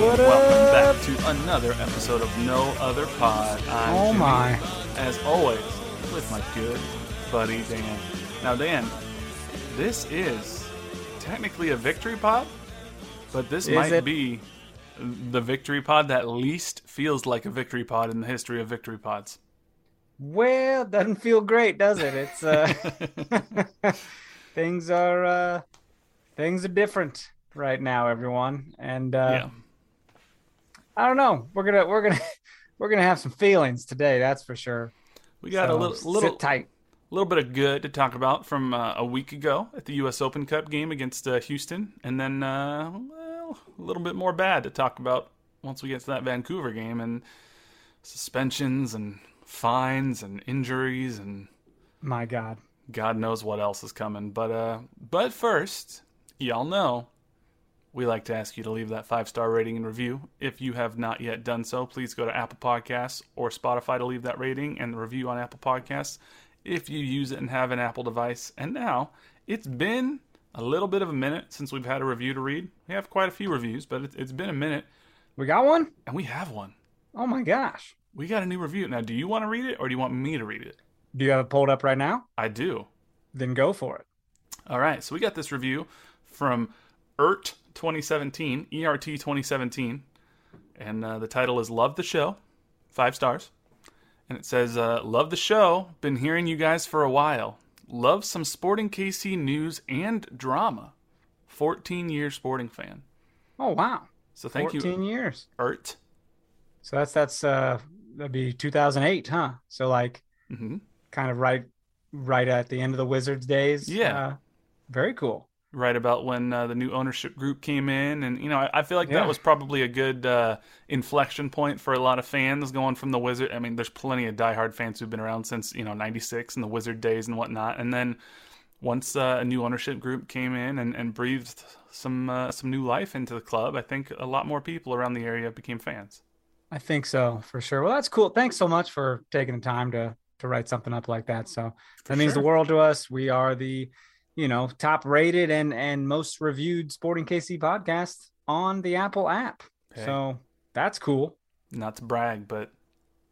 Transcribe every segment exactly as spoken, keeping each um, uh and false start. What Welcome up? back to another episode of No Other Pod. I'm oh Jimmy, my! As always, with my good buddy Dan. Now, Dan, this is technically a victory pod, but this is might it? be the victory pod that least feels like a victory pod in the history of victory pods. Well, doesn't feel great, does it? It's uh, things are uh, things are different right now, everyone, and uh, yeah. I don't know. We're gonna we're gonna we're gonna have some feelings today. That's for sure. We got so, a little little sit tight. A little bit of good to talk about from uh, a week ago at the U S Open Cup game against uh, Houston, and then uh, well, a little bit more bad to talk about once we get to that Vancouver game and suspensions and fines and injuries and my God, God knows what else is coming. But uh, but first, y'all know. We like to ask you to leave that five-star rating and review. If you have not yet done so, please go to Apple Podcasts or Spotify to leave that rating and review on Apple Podcasts if you use it and have an Apple device. And now, it's been a little bit of a minute since we've had a review to read. We have quite a few reviews, but it's been a minute. We got one? And we have one. Oh, my gosh. We got a new review. Now, do you want to read it or do you want me to read it? Do you have it pulled up right now? I do. Then go for it. All right. So we got this review from Ert twenty seventeen, E R T twenty seventeen, and uh, the title is Love the Show, five stars, and it says, uh, love the show, been hearing you guys for a while, love some Sporting K C news and drama, fourteen year Sporting fan. Oh, wow. So thank fourteen you. fourteen years. Ert. So that's, that's, uh, that'd be two thousand eight, huh? So like mm-hmm. kind of right, right at the end of the Wizards days. Yeah. Uh, very cool. Right about when uh, the new ownership group came in. And, you know, I, I feel like yeah. that was probably a good uh, inflection point for a lot of fans going from the Wizard. I mean, there's plenty of diehard fans who've been around since, you know, ninety-six and the Wizard days and whatnot. And then once uh, a new ownership group came in and, and breathed some uh, some new life into the club, I think a lot more people around the area became fans. I think so, for sure. Well, that's cool. Thanks so much for taking the time to, to write something up like that. So for that sure. means the world to us. We are the... you know, top rated and, and most reviewed Sporting K C podcast on the Apple app. Hey. So that's cool. Not to brag, but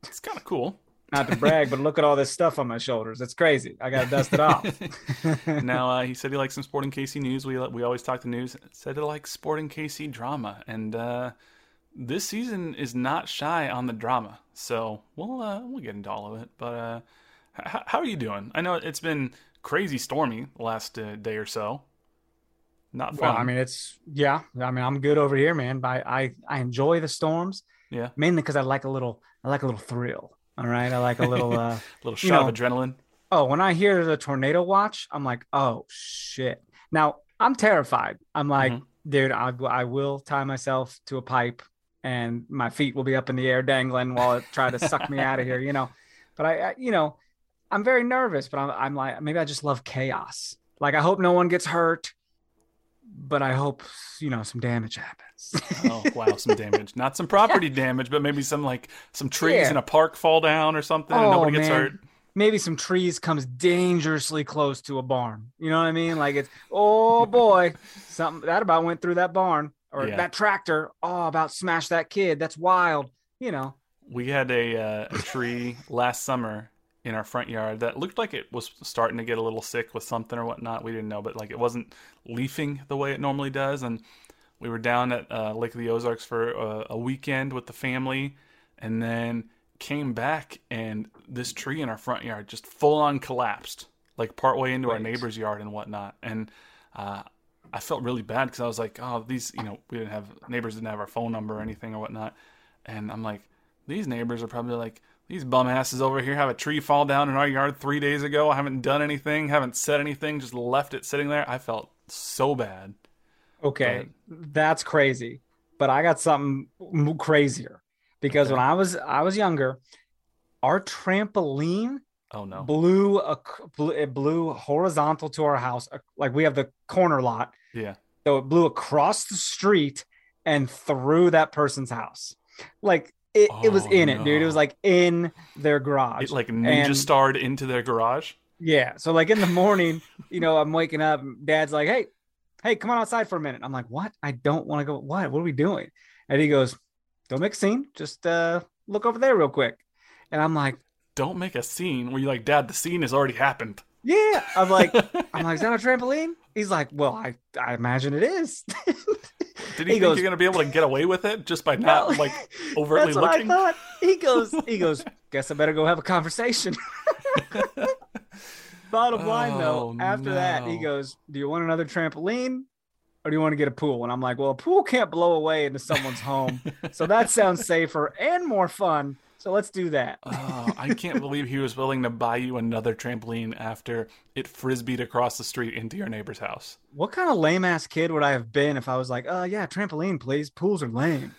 it's kind of cool. Not to brag, but look at all this stuff on my shoulders. It's crazy. I got to dust it off. Now, uh, he said he likes some Sporting K C news. We we always talk the news. Said he likes Sporting K C drama. And uh, this season is not shy on the drama. So we'll, uh, we'll get into all of it. But uh, h- how are you doing? I know it's been... crazy stormy last uh, day or so. Not fun. Well, I mean, it's yeah. I mean, I'm good over here, man. But I, I I enjoy the storms. Yeah. Mainly because I like a little. I like a little thrill. All right. I like a little. Uh, little shot know, of adrenaline. Oh, when I hear the tornado watch, I'm like, oh shit. Now I'm terrified. I'm like, mm-hmm. dude, I I will tie myself to a pipe, and my feet will be up in the air dangling while it try to suck me out of here. You know. But I, I you know. I'm very nervous, but I'm, I'm like, maybe I just love chaos. Like, I hope no one gets hurt, but I hope, you know, some damage happens. Oh, wow. Some damage. Not some property yeah. damage, but maybe some like some trees yeah. in a park fall down or something oh, and nobody man. gets hurt. maybe some trees comes dangerously close to a barn. You know what I mean? Like it's, oh boy, something that about went through that barn or yeah. that tractor. Oh, about smashed that kid. That's wild. You know, we had a, uh, a tree last summer in our front yard that looked like it was starting to get a little sick with something or whatnot. We didn't know, but like it wasn't leafing the way it normally does. And we were down at uh, Lake of the Ozarks for a, a weekend with the family, and then came back and this tree in our front yard just full on collapsed, like partway into Wait. our neighbor's yard and whatnot. And uh, I felt really bad because I was like, oh, these, you know, we didn't have neighbors didn't have our phone number or anything or whatnot. And I'm like, these neighbors are probably like, these bum asses over here have a tree fall down in our yard three days ago. I haven't done anything, haven't said anything, just left it sitting there. I felt so bad. Okay, but that's crazy. But I got something crazier. Because okay. when I was I was younger, our trampoline oh, no. blew a it blew horizontal to our house. Like we have the corner lot, yeah. So it blew across the street and through that person's house. Like it, oh, it was in no. it, dude. It was like in their garage. It like ninja and, starred into their garage. Yeah. So like in the morning, you know, I'm waking up. And Dad's like, "Hey, hey, come on outside for a minute." I'm like, "What? I don't want to go. What? What are we doing?" And he goes, "Don't make a scene. Just uh, look over there real quick." And I'm like, "Don't make a scene." Were you like, "Dad, the scene has already happened"? Yeah. I'm like, I'm like, "Is that a trampoline?" He's like, "Well, I, I imagine it is." Did he, he think goes, you're gonna be able to get away with it just by not no. like overtly That's looking? What I thought. He goes, he goes, "Guess I better go have a conversation." Bottom line, oh, though, after no. that, he goes, "Do you want another trampoline? Or do you want to get a pool?" And I'm like, well, a pool can't blow away into someone's home. So that sounds safer and more fun. So let's do that. Oh, I can't believe he was willing to buy you another trampoline after it frisbeed across the street into your neighbor's house. What kind of lame ass kid would I have been if I was like, "Oh yeah, trampoline, please. Pools are lame."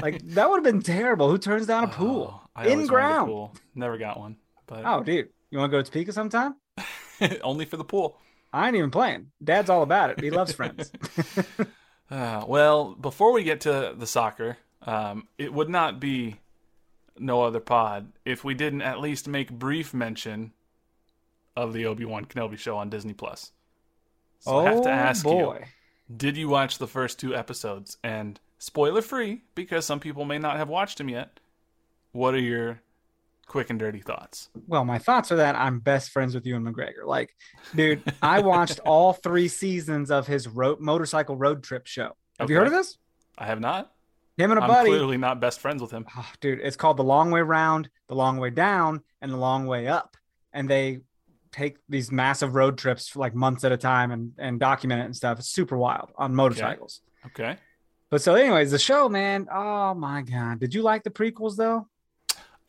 Like that would have been terrible. Who turns down a pool? Oh, in ground. Pool. Never got one. But oh, dude, you want to go to Topeka sometime? Only for the pool. I ain't even playing. Dad's all about it. He loves Friends. uh, well, before we get to the soccer, um, it would not be No Other Pod if we didn't at least make brief mention of the Obi-Wan Kenobi show on Disney Plus. So oh, I have to ask boy. you, did you watch the first two episodes? And spoiler-free, because some people may not have watched them yet, what are your quick and dirty thoughts? Well, my thoughts are that I'm best friends with Ewan McGregor. Like, dude, I watched all three seasons of his road motorcycle road trip show. Have okay. you heard of this? I have not. Him and a I'm buddy. I'm clearly not best friends with him. Oh, dude, it's called The Long Way Round, The Long Way Down, and The Long Way Up. And they take these massive road trips for like months at a time and, and document it and stuff. It's super wild on motorcycles. Okay. okay. But so anyways, the show, man. Oh my God. Did you like the prequels though?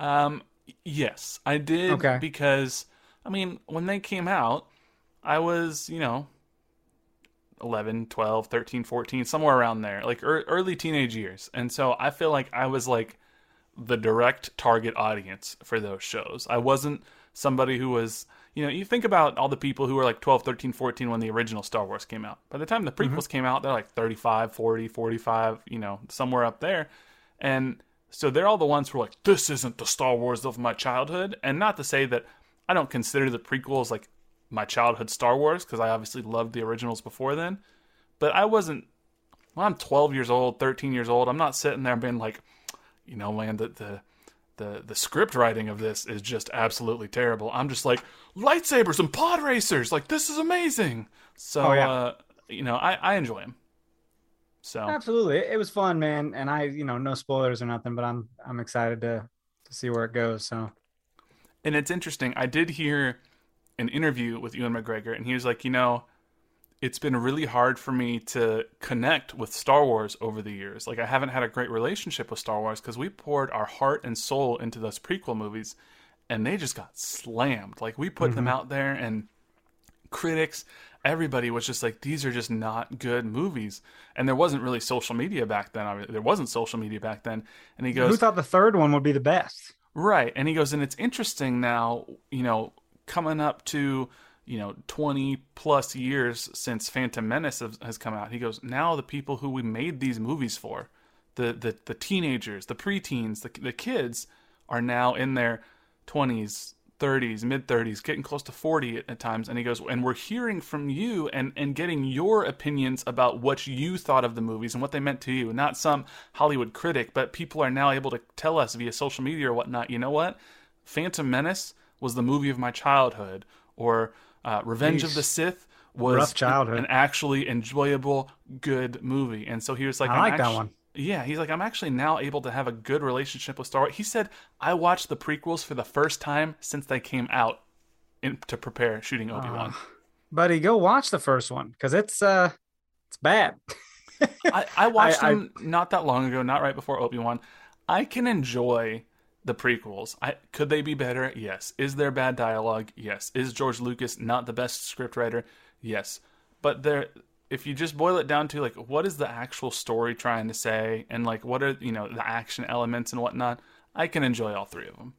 Um, Yes, I did okay. because, I mean, when they came out, I was, you know, eleven, twelve, thirteen, fourteen, somewhere around there, like er- early teenage years. And so I feel like I was like the direct target audience for those shows. I wasn't somebody who was, you know, you think about all the people who were like twelve, thirteen, fourteen when the original Star Wars came out. By the time the prequels mm-hmm. came out, they're like thirty-five, forty, forty-five, you know, somewhere up there. And so they're all the ones who are like, this isn't the Star Wars of my childhood. And not to say that I don't consider the prequels like my childhood Star Wars, because I obviously loved the originals before then. But I wasn't, well, I'm twelve years old, thirteen years old. I'm not sitting there being like, you know, man, the, the, the, the script writing of this is just absolutely terrible. I'm just like, lightsabers and pod racers. Like, this is amazing. So, oh, yeah. uh, you know, I, I enjoy them. So absolutely, it was fun, man, and I, you know, no spoilers or nothing, but I'm I'm excited to, to see where it goes. So, and it's interesting. I did hear an interview with Ewan McGregor, and he was like, you know, it's been really hard for me to connect with Star Wars over the years. Like, I haven't had a great relationship with Star Wars because we poured our heart and soul into those prequel movies, and they just got slammed. Like, we put mm-hmm. them out there, and critics. Everybody was just like, these are just not good movies. And there wasn't really social media back then. I mean, there wasn't social media back then. And he goes, who thought the third one would be the best? Right. And he goes, and it's interesting now, you know, coming up to, you know, twenty plus years since Phantom Menace has come out. He goes, now the people who we made these movies for, the the, the teenagers, the preteens, the, the kids are now in their twenties, thirties, mid-thirties, getting close to forty at, at times, and he goes, and we're hearing from you and, and getting your opinions about what you thought of the movies and what they meant to you, not some Hollywood critic, but people are now able to tell us via social media or whatnot, you know what? Phantom Menace was the movie of my childhood, or uh, Revenge Jeez. of the Sith was rough childhood. An actually enjoyable, good movie. And so he was like... I like actu- that one. Yeah, he's like, I'm actually now able to have a good relationship with Star Wars. He said, I watched the prequels for the first time since they came out in, to prepare shooting Obi-Wan. Uh, buddy, go watch the first one, because it's uh, it's bad. I, I watched I, them I, not that long ago, not right before Obi-Wan. I can enjoy the prequels. I, could they be better? Yes. Is there bad dialogue? Yes. Is George Lucas not the best scriptwriter? Yes. But there... if you just boil it down to, like, what is the actual story trying to say, and, like, what are, you know, the action elements and whatnot, I can enjoy all three of them.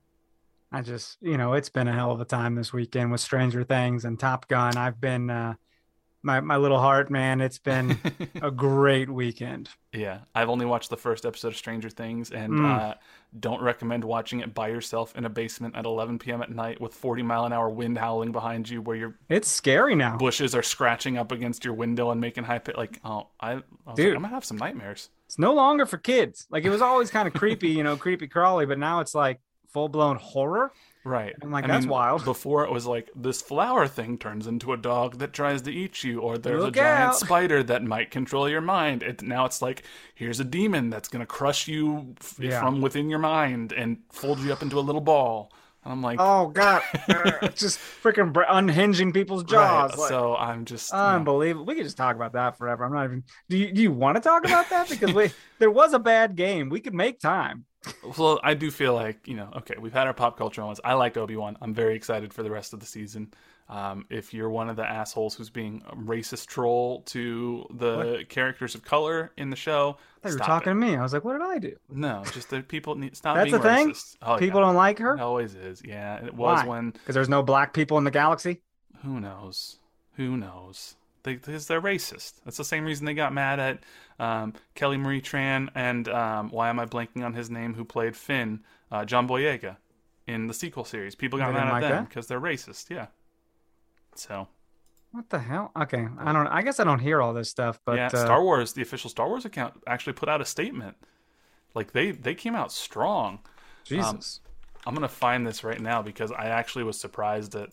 I just, you know, it's been a hell of a time this weekend with Stranger Things and Top Gun. I've been, uh, my, my little heart, man, it's been a great weekend. Yeah, I've only watched the first episode of Stranger Things, and mm. uh, don't recommend watching it by yourself in a basement at eleven p.m. at night with forty mile an hour wind howling behind you, where your it's scary now. Bushes are scratching up against your window and making high pitch. Like, oh, I, I was Dude, like, I'm gonna have some nightmares. It's no longer for kids. Like, it was always kind of creepy, you know, creepy crawly, but now it's like full blown horror. Right. I'm like, I that's mean, wild. Before it was like, this flower thing turns into a dog that tries to eat you, or there's Look a giant out. spider that might control your mind. It, now it's like, here's a demon that's going to crush you f- yeah. from within your mind and fold you up into a little ball. And I'm like, oh, God. Just freaking br- unhinging people's jaws. Right. Like, so I'm just unbelievable. You know. We could just talk about that forever. I'm not even. Do you, do you want to talk about that? Because we, there was a bad game. We could make time. Well, I do feel like, you know, okay, we've had our pop culture moments. I like Obi-Wan. I'm very excited for the rest of the season. Um, if you're one of the assholes who's being a racist troll to the what? characters of color in the show, they were talking it. to me. I was like, what did I do? No, just that people need stop That's being a thing? racist. Oh, people yeah. don't like her? It always is. Yeah, it was Why? when because there's no black people in the galaxy. Who knows? Who knows? They, because they're racist. That's the same reason they got mad at um, Kelly Marie Tran and um, why am I blanking on his name? Who played Finn? Uh, John Boyega in the sequel series. People got they mad at like them because they're racist. Yeah. So. What the hell? Okay, I don't. I guess I don't hear all this stuff. But yeah, Star uh, Wars, the official Star Wars account, actually put out a statement. Like they they came out strong. Jesus. Um, I'm gonna find this right now because I actually was surprised that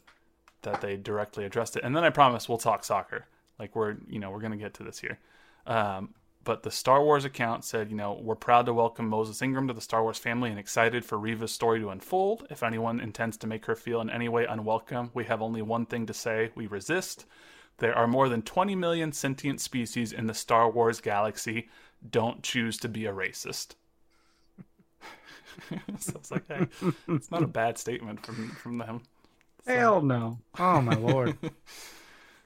that they directly addressed it. And then I promise we'll talk soccer. Like we're, you know, we're going to get to this here. Um, but the Star Wars account said, you know, we're proud to welcome Moses Ingram to the Star Wars family and excited for Reva's story to unfold. If anyone intends to make her feel in any way unwelcome, we have only one thing to say. We resist. There are more than twenty million sentient species in the Star Wars galaxy. Don't choose to be a racist. So it's like, hey, it's not a bad statement from, from them. So. Hell no. Oh my Lord.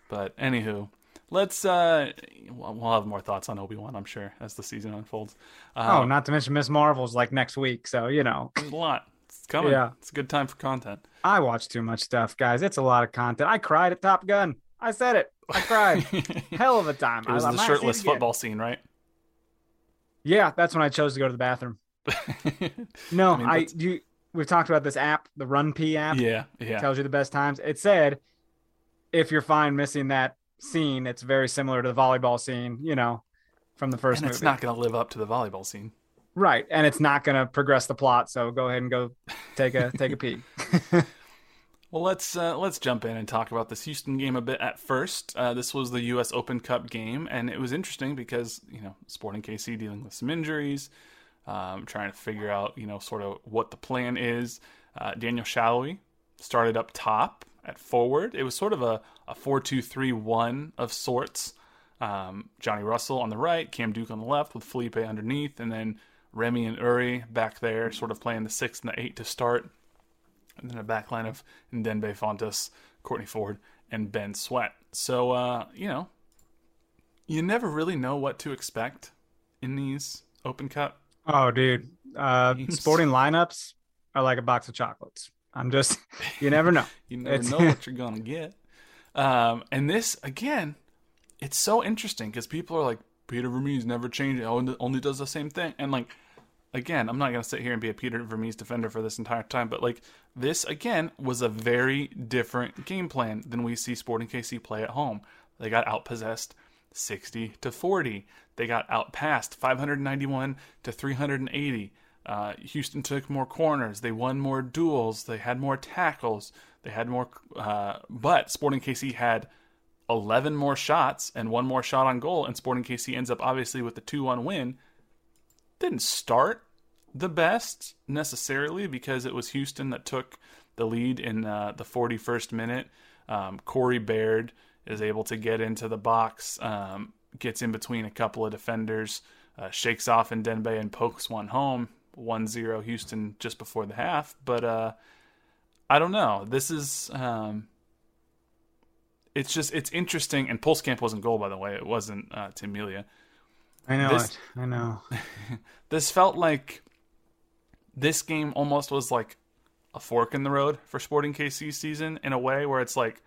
But anywho. Let's, uh, we'll have more thoughts on Obi-Wan, I'm sure, as the season unfolds. Uh, oh, not to mention Miz Marvel's like next week. So, you know, there's a lot. It's coming. Yeah. It's a good time for content. I watch too much stuff, guys. It's a lot of content. I cried at Top Gun. I said it. I cried. Hell of a time. It was I, the I shirtless football scene, right? Yeah. That's when I chose to go to the bathroom. No, I, mean, I you, we've talked about this app, the Run P app. Yeah. Yeah. It tells you the best times. It said, if you're fine missing that scene, it's very similar to the volleyball scene, you know, from the first and it's movie. Not going to live up to the volleyball scene, right? And it's not going to progress the plot, so go ahead and go take a take a peek. Well, let's uh, let's jump in and talk about this Houston game a bit at first. Uh, this was the U S Open Cup game, and it was interesting because, you know, Sporting K C dealing with some injuries, um, trying to figure out, you know, sort of what the plan is. Uh, Daniel Shalloway started up top at forward. It was sort of a, a four two three one of sorts. Um, Johnny Russell on the right, Cam Duke on the left with Felipe underneath, and then Remy and Uri back there sort of playing the six and the eight to start. And then a back line of Ndenbe, Fontas, Courtney Ford, and Ben Sweat. So, uh, you know, you never really know what to expect in these Open Cup. Oh, dude. Uh, sporting lineups are like a box of chocolates. I'm just, you never know. You never it's... know what you're going to get. Um, and this, again, it's so interesting because people are like, Peter Vermes never changes. Only does the same thing. And like, again, I'm not going to sit here and be a Peter Vermes defender for this entire time, but like this, again, was a very different game plan than we see Sporting K C play at home. They got outpossessed sixty to forty. They got outpassed five ninety-one to three eighty. Uh, Houston took more corners. They won more duels. They had more tackles. They had more, uh, but Sporting K C had eleven more shots and one more shot on goal, and Sporting K C ends up obviously with the two one win. Didn't start the best necessarily because it was Houston that took the lead in uh, the forty-first minute. Um, Corey Baird is able to get into the box, um, gets in between a couple of defenders, uh, shakes off Ndenbe and pokes one home. one zero Houston just before the half. But uh, I don't know. This is... Um, it's just... It's interesting. And Pulskamp wasn't goal, by the way. It wasn't uh, Tim Melia. I know this, it. I know. This felt like... This game almost was like a fork in the road for Sporting K C season in a way where it's like,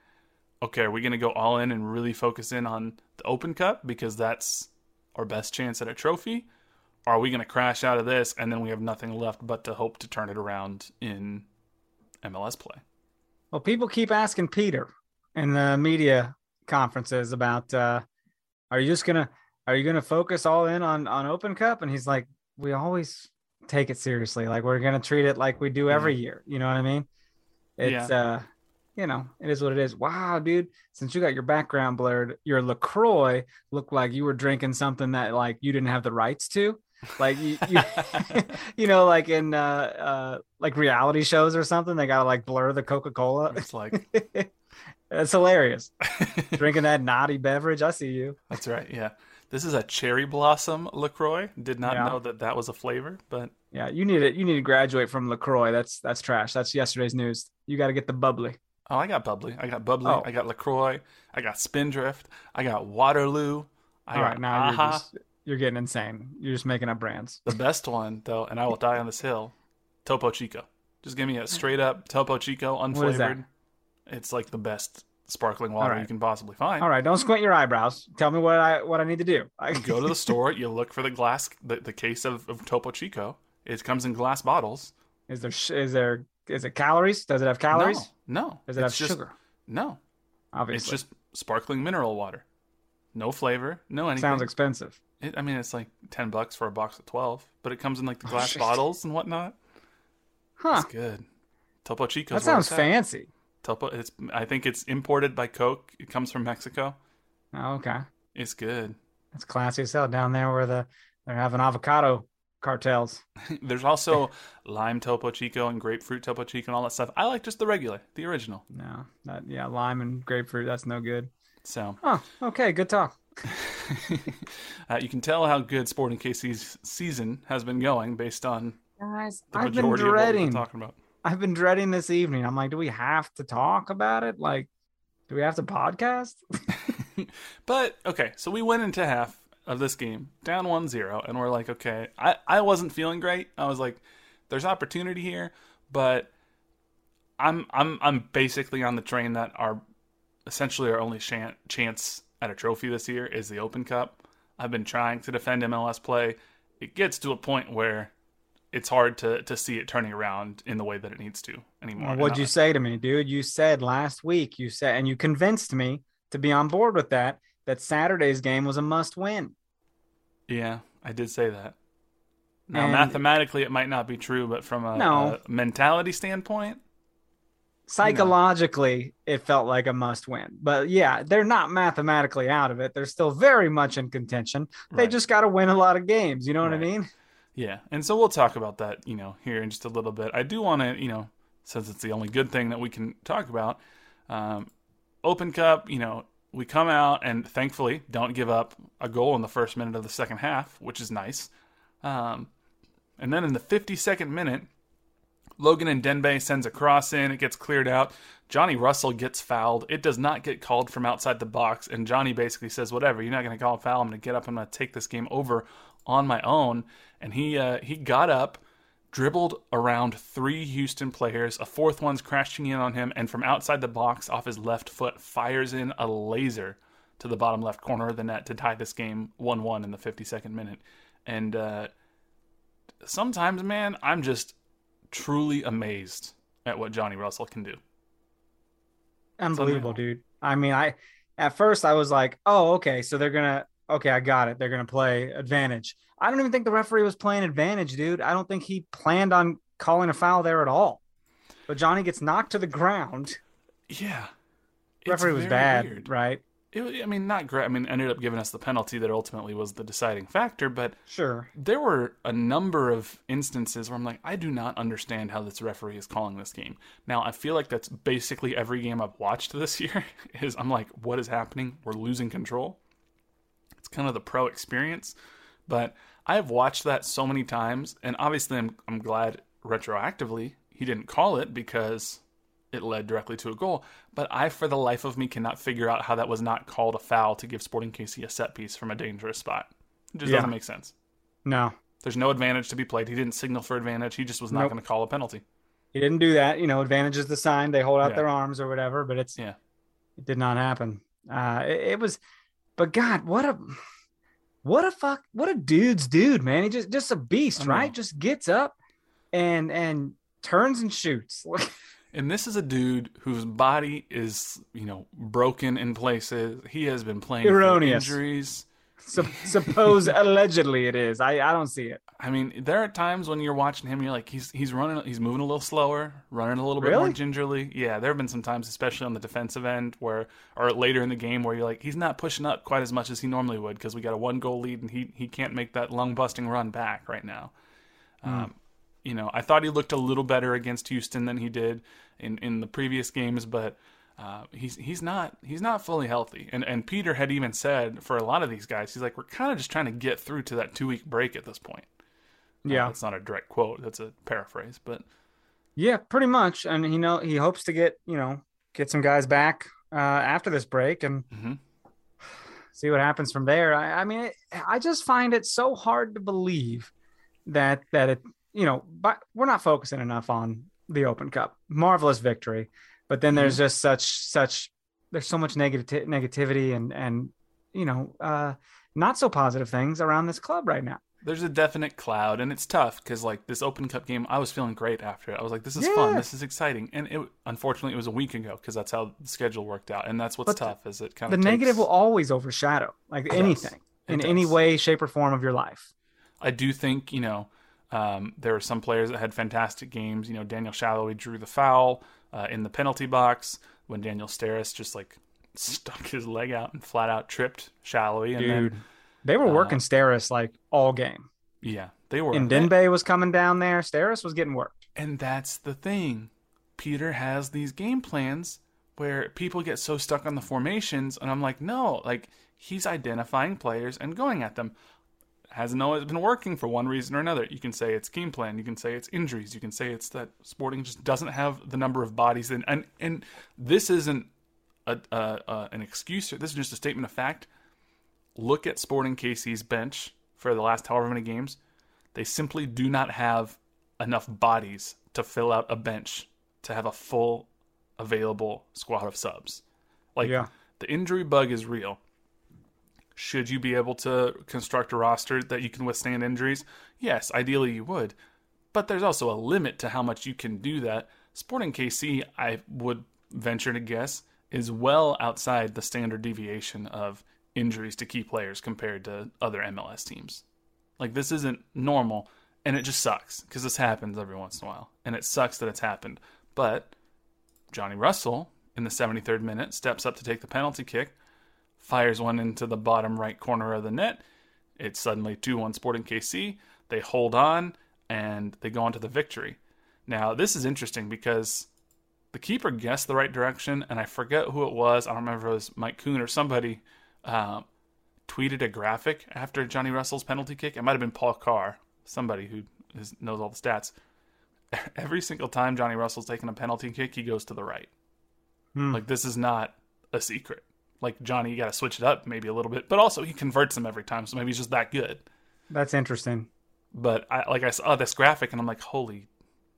okay, are we going to go all in and really focus in on the Open Cup because that's our best chance at a trophy? Or are we going to crash out of this and then we have nothing left but to hope to turn it around in M L S play? Well, people keep asking Peter in the media conferences about, uh, are you just going to, are you going to focus all in on, on Open Cup? And he's like, we always take it seriously. Like we're going to treat it like we do every mm-hmm. year. You know what I mean? It's, yeah. uh, You know, it is what it is. Wow, dude, since you got your background blurred, your LaCroix looked like you were drinking something that, like, you didn't have the rights to. Like, you, you, you know, like in, uh, uh, like, reality shows or something, they got to, like, blur the Coca-Cola. It's like... It's hilarious. Drinking that naughty beverage, I see you. That's right, yeah. This is a cherry blossom LaCroix. Did not yeah. know that that was a flavor, but... Yeah, you need it. You need to graduate from LaCroix. That's, that's trash. That's yesterday's news. You got to get the bubbly. Oh, I got bubbly. I got bubbly. Oh. I got LaCroix. I got Spindrift. I got Waterloo. I All got right, now Aha. You're, just, you're getting insane. You're just making up brands. The best one, though, and I will die on this hill, Topo Chico. Just give me a straight-up Topo Chico, unflavored. What is that? It's like the best sparkling water right. you can possibly find. All right, don't squint your eyebrows. Tell me what I what I need to do. I... You go to the store. You look for the glass, the, the case of, of Topo Chico. It comes in glass bottles. Is there is there... Is it calories? Does it have calories? No. no. Does it it's have just, sugar? No. Obviously. It's just sparkling mineral water. No flavor. No anything. Sounds expensive. It, I mean, it's like ten bucks for a box of twelve, but it comes in like the glass oh, bottles and whatnot. Huh. It's good. Topo Chico. That sounds fancy. Topo. It's. I think it's imported by Coke. It comes from Mexico. Oh, okay. It's good. It's classy as hell down there where the they're having avocado cartels. There's also lime Topo Chico and grapefruit Topo Chico and all that stuff. I like just the regular, the original. No, that, yeah, lime and grapefruit, that's no good. So, oh, okay, good talk. uh, you can tell how good Sporting K C's season has been going based on Guys, the I've majority been dreading, of what we're talking about. I've been dreading this evening. I'm like, do we have to talk about it? Like, do we have to podcast? But, okay, so we went into half of this game down one zero, and we're like, okay, I, I wasn't feeling great. I was like, there's opportunity here, but I'm I'm I'm basically on the train that our essentially our only chan- chance at a trophy this year is the Open Cup. I've been trying to defend M L S play. It gets to a point where it's hard to to see it turning around in the way that it needs to anymore. What'd you say to me, dude? You said last week, you said, and you convinced me to be on board with that, that Saturday's game was a must win. Yeah, I did say that. Now, and mathematically, it might not be true, but from a, no, a mentality standpoint, psychologically, you know, it felt like a must win. But yeah, they're not mathematically out of it. They're still very much in contention. They right. just got to win a lot of games. You know what right. I mean? Yeah. And so we'll talk about that, you know, here in just a little bit. I do want to, you know, since it's the only good thing that we can talk about, um, Open Cup, you know, we come out and thankfully don't give up a goal in the first minute of the second half, which is nice. Um, and then in the fifty-second minute, Logan Ndenbe sends a cross in. It gets cleared out. Johnny Russell gets fouled. It does not get called from outside the box. And Johnny basically says, whatever, you're not going to call a foul. I'm going to get up. I'm going to take this game over on my own. And he uh, he got up, dribbled around three Houston players, a fourth one's crashing in on him, and from outside the box off his left foot fires in a laser to the bottom left corner of the net to tie this game one one in the fifty-second minute. And uh, sometimes, man, I'm just truly amazed at what Johnny Russell can do. Unbelievable, dude. I mean, I at first I was like, oh, okay, so they're gonna okay, I got it. They're gonna play advantage. I don't even think the referee was playing advantage, dude. I don't think he planned on calling a foul there at all. But Johnny gets knocked to the ground. Yeah, referee was bad, weird. Right? It, I mean, not great. I mean, ended up giving us the penalty that ultimately was the deciding factor. But sure, there were a number of instances where I'm like, I do not understand how this referee is calling this game. Now, I feel like that's basically every game I've watched this year. Is I'm like, what is happening? We're losing control. It's kind of the pro experience. But I have watched that so many times, and obviously, I'm I'm glad retroactively he didn't call it because it led directly to a goal, but I, for the life of me, cannot figure out how that was not called a foul to give Sporting K C a set piece from a dangerous spot. It just yeah. doesn't make sense. No. There's no advantage to be played. He didn't signal for advantage. He just was not nope. going to call a penalty. He didn't do that. You know, advantage is the sign. They hold out yeah. their arms or whatever, but it's yeah. it did not happen. Uh, it, it was, but God, what a, what a fuck, what a dude's dude, man. He just, just a beast, right? Just gets up and, and turns and shoots. And this is a dude whose body is, you know, broken in places. He has been playing erroneous for injuries. Sup- suppose allegedly it is. I, I don't see it. I mean, there are times when you're watching him, and you're like, he's he's running, he's moving a little slower, running a little bit really? more gingerly. Yeah, there have been some times, especially on the defensive end, where or later in the game, where you're like, he's not pushing up quite as much as he normally would because we got a one goal lead and he he can't make that lung busting run back right now. Mm. Um, You know, I thought he looked a little better against Houston than he did in, in the previous games, but uh, he's he's not he's not fully healthy. And and Peter had even said for a lot of these guys, he's like, we're kind of just trying to get through to that two week break at this point. Yeah, uh, that's not a direct quote; that's a paraphrase, but yeah, pretty much. And you know, he hopes to get you know get some guys back uh, after this break and mm-hmm. see what happens from there. I, I mean, it, I just find it so hard to believe that that it. You know, but we're not focusing enough on the Open Cup. Marvelous victory, but then there's just such such there's so much negati- negativity and and you know uh, not so positive things around this club right now. There's a definite cloud, and it's tough because like this Open Cup game, I was feeling great after it. I was like, this is yeah. fun, this is exciting, and it unfortunately it was a week ago because that's how the schedule worked out, and that's what's but tough is it kind of the takes... negative will always overshadow like yes, anything in does. any way, shape, or form of your life. I do think you know. Um, there were some players that had fantastic games. You know, Daniel Shalloway drew the foul uh, in the penalty box when Daniel Starris just like stuck his leg out and flat out tripped Shalloway. And Dude, then, they were working uh, Starris like all game. Yeah, they were. And Ndenbe was coming down there. Starris was getting worked. And that's the thing. Peter has these game plans where people get so stuck on the formations, and I'm like, no, like he's identifying players and going at them. Hasn't always been working for one reason or another. You can say it's game plan. You can say it's injuries. You can say it's that Sporting just doesn't have the number of bodies. And and, and this isn't a, a, a, an excuse. This is just a statement of fact. Look at Sporting K C's bench for the last however many games. They simply do not have enough bodies to fill out a bench to have a full available squad of subs. Like yeah. the injury bug is real. Should you be able to construct a roster that you can withstand injuries? Yes, ideally you would. But there's also a limit to how much you can do that. Sporting K C, I would venture to guess, is well outside the standard deviation of injuries to key players compared to other M L S teams. Like, this isn't normal, and it just sucks, because this happens every once in a while, and it sucks that it's happened. But Johnny Russell, in the seventy-third minute, steps up to take the penalty kick, fires one into the bottom right corner of the net. It's suddenly two one Sporting K C. They hold on, and they go on to the victory. Now, this is interesting because the keeper guessed the right direction, and I forget who it was. I don't remember if it was Mike Kuhn or somebody uh, tweeted a graphic after Johnny Russell's penalty kick. It might have been Paul Carr, somebody who is, knows all the stats. Every single time Johnny Russell's taking a penalty kick, he goes to the right. Hmm. Like, this is not a secret. Like, Johnny, you got to switch it up maybe a little bit. But also, he converts them every time, so maybe he's just that good. That's interesting. But, I, like, I saw this graphic, and I'm like, holy,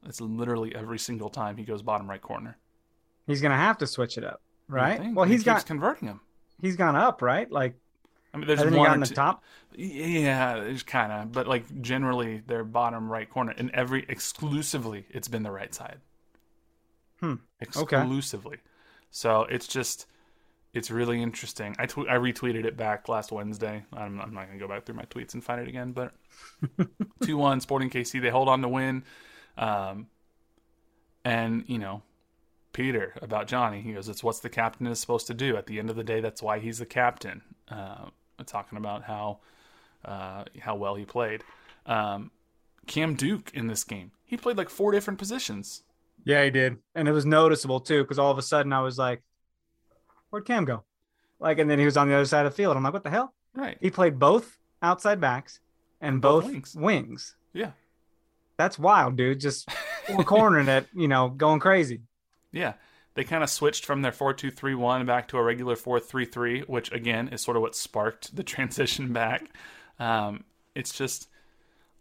it's literally every single time he goes bottom right corner. He's going to have to switch it up, right? Well, he he's got, converting him. He's gone up, right? Like, I mean, there's Haven't one he gotten the top? Yeah, there's kind of, but like generally their bottom right corner, and every exclusively it's been the right side. Hmm. Exclusively. Okay. So it's just, it's really interesting. I tw- I retweeted it back last Wednesday. I'm, I'm not going to go back through my tweets and find it again, but two one Sporting K C, they hold on to win. Um, and you know, Peter about Johnny, he goes, it's what the captain is supposed to do. At the end of the day, that's why he's the captain. Uh, talking about how, uh, how well he played. Um, Cam Duke in this game, he played like four different positions. Yeah, he did. And it was noticeable too, because all of a sudden I was like, where'd Cam go? Like, and then he was on the other side of the field. I'm like, what the hell? Right. He played both outside backs and both, both wings. wings. Yeah. That's wild, dude. Just cornering it, you know, going crazy. Yeah. They kind of switched from their four two three one back to a regular four three three, which again is sort of what sparked the transition back. Um, it's just,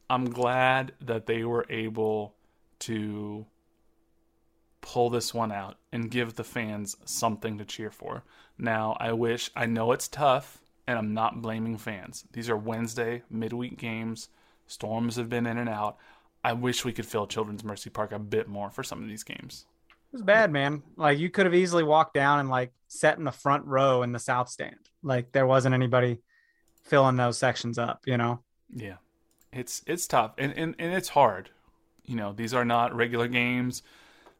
I'm glad that they were able to pull this one out and give the fans something to cheer for. Now, I wish, I know it's tough, and I'm not blaming fans. These are Wednesday midweek games. Storms have been in and out. I wish we could fill Children's Mercy Park a bit more for some of these games. It was bad, man. Like, you could have easily walked down and like sat in the front row in the south stand. Like, there wasn't anybody filling those sections up, you know? Yeah, it's, it's tough, and, and, and it's hard. You know, these are not regular games.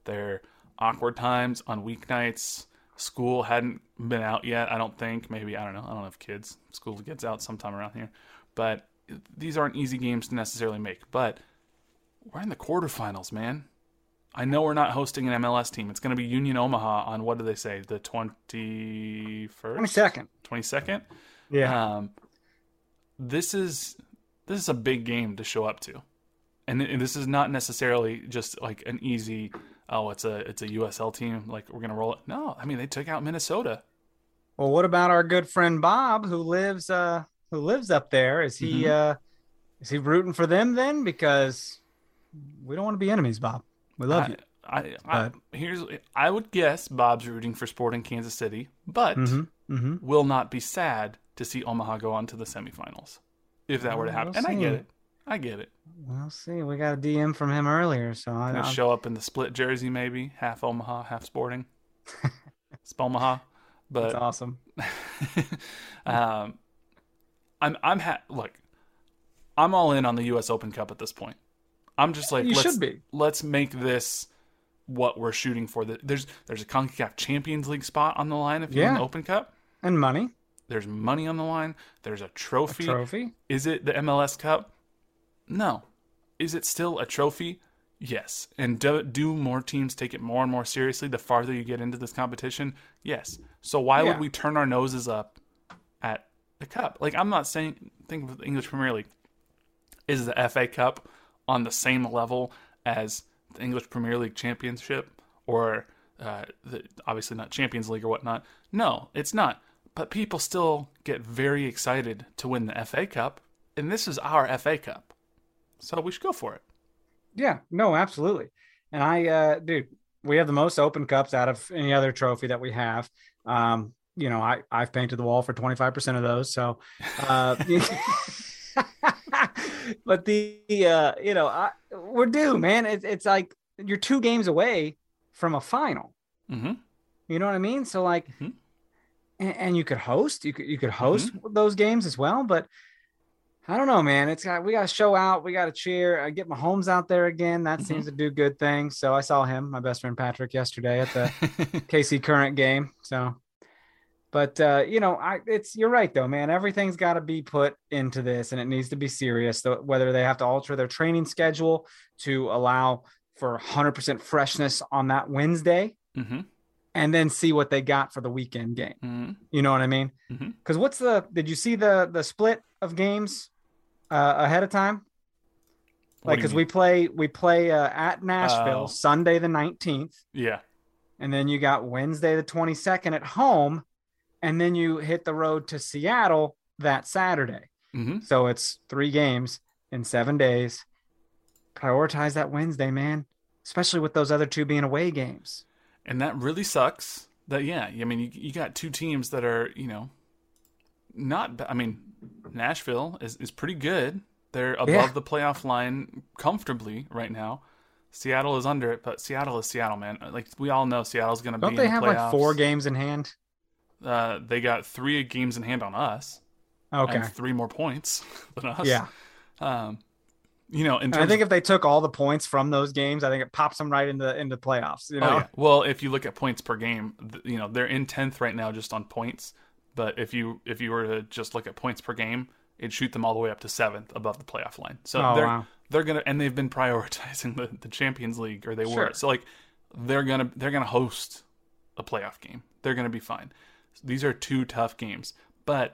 They're awkward times on weeknights. School hadn't been out yet, I don't think. Maybe, I don't know. I don't have kids. School gets out sometime around here. But these aren't easy games to necessarily make. But we're in the quarterfinals, man. I know we're not hosting an M L S team. It's going to be Union Omaha on, what do they say, the twenty-first? twenty-second. twenty-second? Yeah. Um, this is this is a big game to show up to. And, and this is not necessarily just like an easy, oh, it's a it's a U S L team, like we're going to roll it. No, I mean, they took out Minnesota. Well, what about our good friend Bob, who lives uh, who lives up there? Is he mm-hmm. uh, is he rooting for them then? Because we don't want to be enemies, Bob. We love I, you. I, I here's I would guess Bob's rooting for Sporting Kansas City, but mm-hmm, mm-hmm. will not be sad to see Omaha go on to the semifinals if that well, were to happen. We'll and see. I get it. I get it. We'll see. We got a D M from him earlier, so I don't show up in the split jersey, maybe half Omaha, half Sporting. It's Omaha, but that's awesome. um, I'm I'm ha- look, I'm all in on the U S Open Cup at this point. I'm just like, you let's, should be. Let's make this what we're shooting for. There's there's a CONCACAF Champions League spot on the line if you yeah. win the Open Cup. And money. There's money on the line. There's a trophy. A trophy? Is it the M L S Cup? No. Is it still a trophy? Yes. And do, do more teams take it more and more seriously the farther you get into this competition? Yes. So why yeah. would we turn our noses up at the Cup? Like, I'm not saying, think of the English Premier League. Is the F A Cup on the same level as the English Premier League Championship or uh, the, obviously not Champions League or whatnot? No, it's not. But people still get very excited to win the F A Cup, and this is our F A Cup. So we should go for it. Yeah, no, absolutely. And I, uh, dude, we have the most Open Cups out of any other trophy that we have. Um, you know, I, I've painted the wall for twenty-five percent of those. So, uh, but the uh you know I, we're due, man. It's, it's like you're two games away from a final. Mm-hmm. You know what I mean? So like mm-hmm. and, and you could host you could you could host mm-hmm. those games as well. But I don't know, man. It's got we gotta show out, we gotta cheer. I get Mahomes out there again. That mm-hmm. seems to do good things. So I saw him, my best friend Patrick, yesterday at the K C Current game. So But, uh, you know, I, it's, you're right though, man. Everything's got to be put into this, and it needs to be serious, though, whether they have to alter their training schedule to allow for one hundred percent freshness on that Wednesday mm-hmm. and then see what they got for the weekend game. Mm-hmm. You know what I mean? Mm-hmm. Cause what's the, did you see the, the split of games uh, ahead of time? What like, cause mean? we play, we play uh, at Nashville uh, Sunday the nineteenth. Yeah. And then you got Wednesday the twenty-second at home. And then you hit the road to Seattle that Saturday. Mm-hmm. So it's three games in seven days. Prioritize that Wednesday, man, especially with those other two being away games. And that really sucks. That yeah, I mean, you, you got two teams that are, you know, not, I mean, Nashville is, is pretty good. They're above yeah. the playoff line comfortably right now. Seattle is under it, but Seattle is Seattle, man. Like, we all know Seattle's going to be in the playoffs. Don't they have, like, four games in hand? Uh, they got three games in hand on us. Okay. And three more points than us. Yeah. Um, you know, in terms I think of, if they took all the points from those games, I think it pops them right into into playoffs. You know. Oh, yeah. Well, if you look at points per game, you know, they're in tenth right now just on points. But if you if you were to just look at points per game, it'd shoot them all the way up to seventh above the playoff line. So oh, they're wow. they're gonna and they've been prioritizing the, the Champions League, or they sure. were. So like they're gonna they're gonna host a playoff game. They're gonna be fine. These are two tough games, but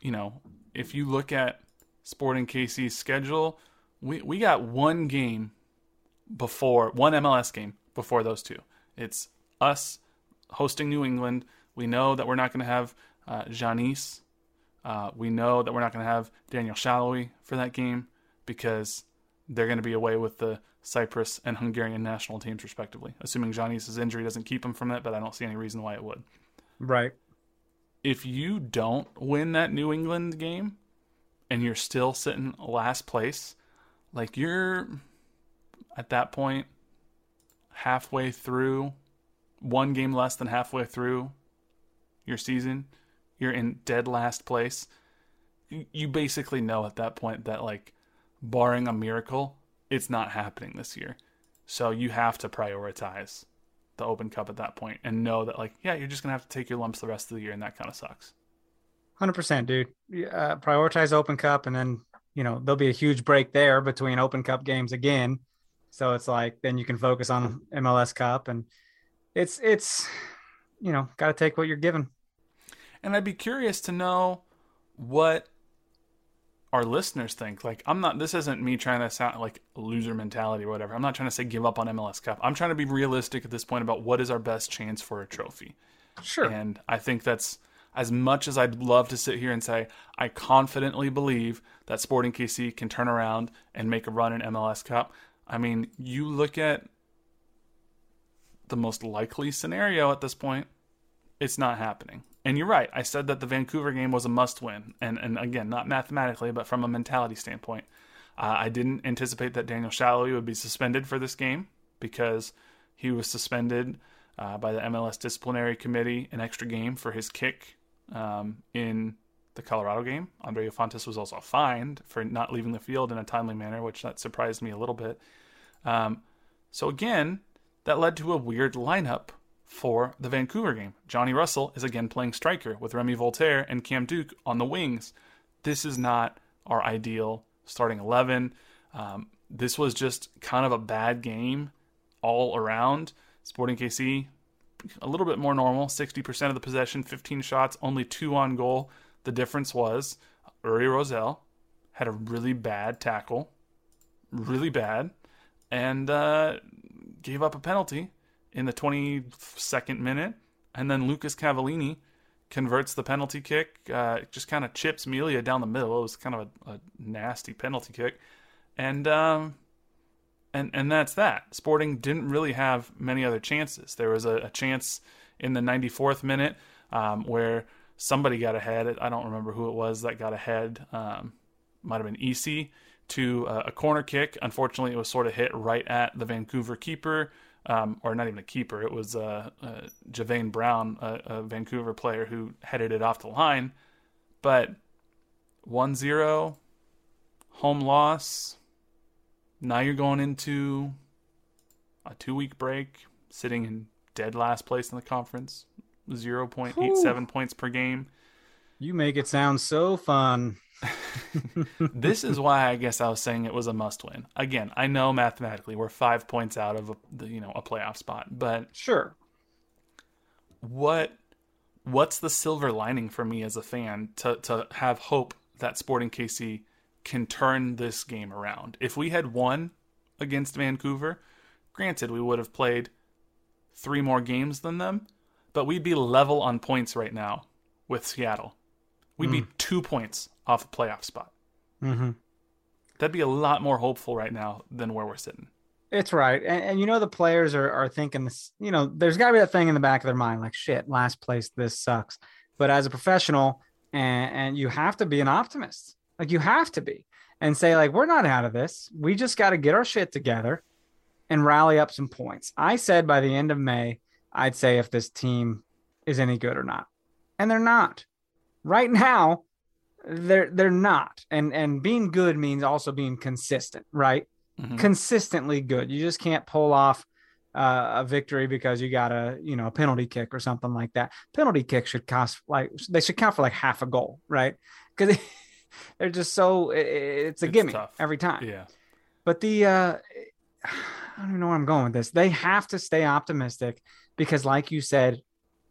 you know, if you look at Sporting K C's schedule, we, we got one game before, one M L S game before those two. It's us hosting New England. We know that we're not going to have uh, Giannis. Uh, we know that we're not going to have Daniel Shalloway for that game because they're going to be away with the Cyprus and Hungarian national teams, respectively. Assuming Giannis' injury doesn't keep him from it, but I don't see any reason why it would. Right. If you don't win that New England game, and you're still sitting last place, like you're at that point halfway through, one game less than halfway through your season, you're in dead last place. You basically know at that point that, like, barring a miracle, it's not happening this year. So you have to prioritize the Open Cup at that point and know that, like, yeah, you're just going to have to take your lumps the rest of the year, and that kind of sucks. one hundred percent, dude. Uh, prioritize Open Cup, and then, you know, there'll be a huge break there between Open Cup games again. So it's like, then you can focus on M L S Cup, and it's, it's, you know, got to take what you're given. And I'd be curious to know what our listeners think. Like, I'm not, this isn't me trying to sound like loser mentality or whatever. I'm not trying to say give up on M L S Cup. I'm trying to be realistic at this point about what is our best chance for a trophy. Sure. And I think that's, as much as I'd love to sit here and say, I confidently believe that Sporting K C can turn around and make a run in M L S Cup. I mean, you look at the most likely scenario at this point, it's not happening. And you're right. I said that the Vancouver game was a must win. And, and again, not mathematically, but from a mentality standpoint, uh, I didn't anticipate that Daniel Shalloway would be suspended for this game because he was suspended uh, by the M L S disciplinary committee, an extra game for his kick. Um, in the Colorado game, Andre Ufantis was also fined for not leaving the field in a timely manner, which that surprised me a little bit. Um, so again, that led to a weird lineup for the Vancouver game. Johnny Russell is again playing striker with Remy Voltaire and Cam Duke on the wings. This is not our ideal starting eleven. Um, this was just kind of a bad game all around. Sporting K C, a little bit more normal, sixty percent of the possession, fifteen shots, only two on goal. The difference was Uri Rosell had a really bad tackle, really bad, and uh, gave up a penalty in the twenty-second minute. And then Lucas Cavallini converts the penalty kick, uh, just kind of chips Melia down the middle. It was kind of a, a nasty penalty kick. And, um, And and that's that. Sporting didn't really have many other chances. There was a, a chance in the ninety-fourth minute um, where somebody got ahead. I don't remember who it was that got ahead. Um, might have been E C to uh, a corner kick. Unfortunately, it was sort of hit right at the Vancouver keeper, um, or not even a keeper. It was uh, uh, Javane Brown, a, a Vancouver player who headed it off the line. But one zero, home loss. Now you're going into a two-week break, sitting in dead last place in the conference, zero point eight seven Ooh. Points per game. You make it sound so fun. This is why I guess I was saying it was a must-win. Again, I know mathematically we're five points out of a, you know, a playoff spot, but sure. What what's the silver lining for me as a fan to to have hope that Sporting K C can turn this game around? If we had won against Vancouver, granted, we would have played three more games than them, but we'd be level on points right now with Seattle. We'd mm. be two points off a playoff spot. Mm-hmm. That'd be a lot more hopeful right now than where we're sitting. It's right. And, and you know, the players are, are thinking this, you know, there's gotta be that thing in the back of their mind, like, shit, last place, this sucks. But as a professional, and, and you have to be an optimist. Like, you have to be, and say, like, we're not out of this. We just got to get our shit together and rally up some points. I said by the end of May, I'd say if this team is any good or not. And they're not. Right now, they're they're not. And and being good means also being consistent, right? Mm-hmm. Consistently good. You just can't pull off uh, a victory because you got a, you know, a penalty kick or something like that. Penalty kick should cost, like, they should count for like half a goal, right? Because they're just so, it, it's a it's gimme tough. Every time. Yeah. But the, uh, I don't even know where I'm going with this. They have to stay optimistic because, like you said,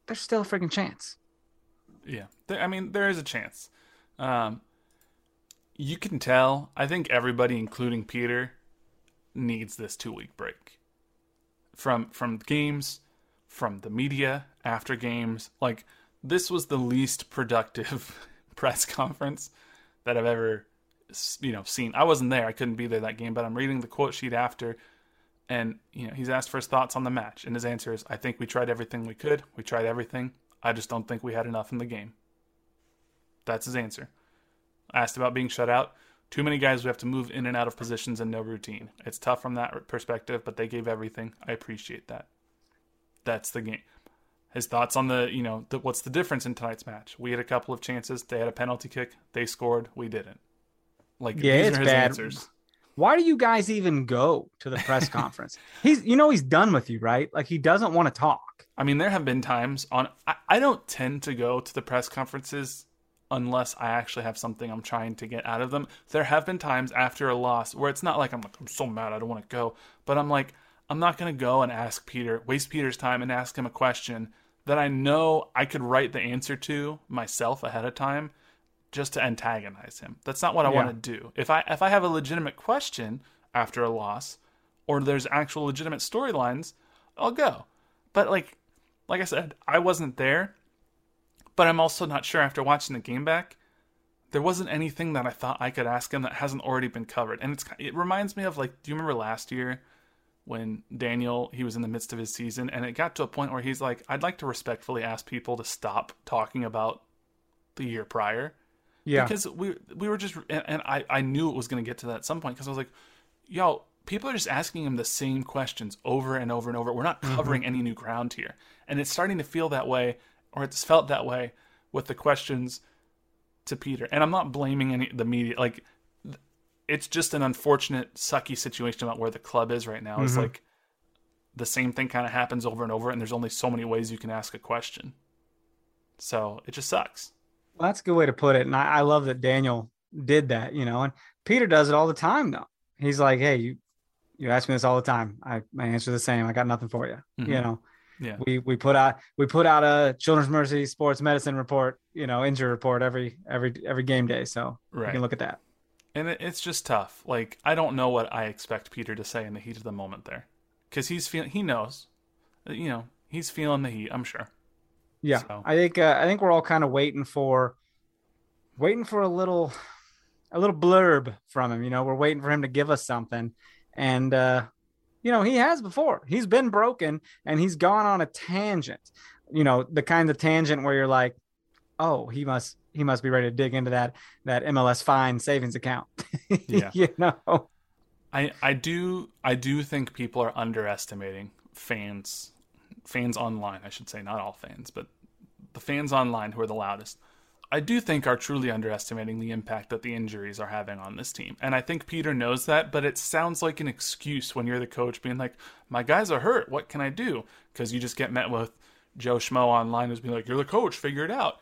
there's still a freaking chance. Yeah. I mean, there is a chance. Um, you can tell, I think everybody, including Peter, needs this two-week break. From from games, from the media, after games. Like, this was the least productive press conference that I've ever, you know, seen. I wasn't there. I couldn't be there that game, but I'm reading the quote sheet after, and, you know, he's asked for his thoughts on the match, and his answer is, I think we tried everything we could. We tried everything. I just don't think we had enough in the game. That's his answer. Asked about being shut out. Too many guys we have to move in and out of positions and no routine. It's tough from that perspective, but they gave everything. I appreciate that. That's the game. His thoughts on the, you know, the, what's the difference in tonight's match? We had a couple of chances. They had a penalty kick. They scored. We didn't. Like, yeah, these it's are his bad. Answers. Why do you guys even go to the press conference? He's, you know, he's done with you, right? Like, he doesn't want to talk. I mean, there have been times on, I, I don't tend to go to the press conferences unless I actually have something I'm trying to get out of them. There have been times after a loss where it's not like I'm like, I'm so mad, I don't want to go. But I'm like, I'm not going to go and ask Peter, waste Peter's time and ask him a question that I know I could write the answer to myself ahead of time just to antagonize him. That's not what I yeah. want to do. If I if I have a legitimate question after a loss, or there's actual legitimate storylines, I'll go. But like like I said, I wasn't there. But I'm also not sure, after watching the game back, there wasn't anything that I thought I could ask him that hasn't already been covered. And it's it reminds me of, like, do you remember last year when Daniel, he was in the midst of his season, and it got to a point where he's like, I'd like to respectfully ask people to stop talking about the year prior. Yeah. Because we we were just, and, and I, I knew it was going to get to that at some point, because I was like, yo, people are just asking him the same questions over and over and over. We're not covering mm-hmm. any new ground here. And it's starting to feel that way. Or it's felt that way with the questions to Peter. And I'm not blaming any the media. Like, it's just an unfortunate, sucky situation about where the club is right now. Mm-hmm. It's like the same thing kind of happens over and over, and there's only so many ways you can ask a question. So it just sucks. Well, that's a good way to put it. And I, I love that Daniel did that, you know. And Peter does it all the time, though. He's like, hey, you you ask me this all the time. I, I answer the same. I got nothing for you, mm-hmm. you know. Yeah. We we put out we put out a Children's Mercy Sports Medicine report, you know, injury report every every every game day. So right. you can look at that. And it, it's just tough. Like, I don't know what I expect Peter to say in the heat of the moment there, because he's feeling he knows, you know, he's feeling the heat. I'm sure. Yeah, so. I think uh, I think we're all kind of waiting for waiting for a little a little blurb from him. You know, we're waiting for him to give us something, and. uh You know, he has before. He's been broken, and he's gone on a tangent. You know, the kind of tangent where you're like, oh, he must he must be ready to dig into that that M L S fine savings account. Yeah. You know. I I do I do think people are underestimating fans fans online, I should say, not all fans, but the fans online who are the loudest. I do think are truly underestimating the impact that the injuries are having on this team. And I think Peter knows that, but it sounds like an excuse when you're the coach being like, my guys are hurt. What can I do? Because you just get met with Joe Schmo online who's being like, you're the coach, figure it out.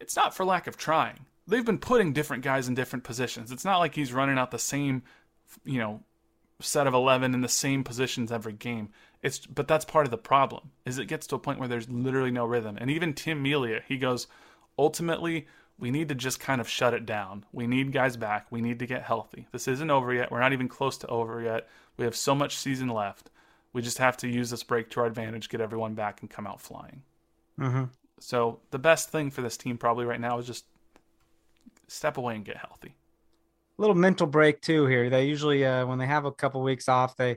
It's not for lack of trying. They've been putting different guys in different positions. It's not like he's running out the same, you know, set of eleven in the same positions every game. It's, but that's part of the problem, is it gets to a point where there's literally no rhythm. And even Tim Melia, he goes, ultimately, we need to just kind of shut it down. We need guys back. We need to get healthy. This isn't over yet. We're not even close to over yet. We have so much season left. We just have to use this break to our advantage, get everyone back, and come out flying. Mm-hmm. So the best thing for this team probably right now is just step away and get healthy. A little mental break, too, here. They usually, uh, when they have a couple weeks off, they,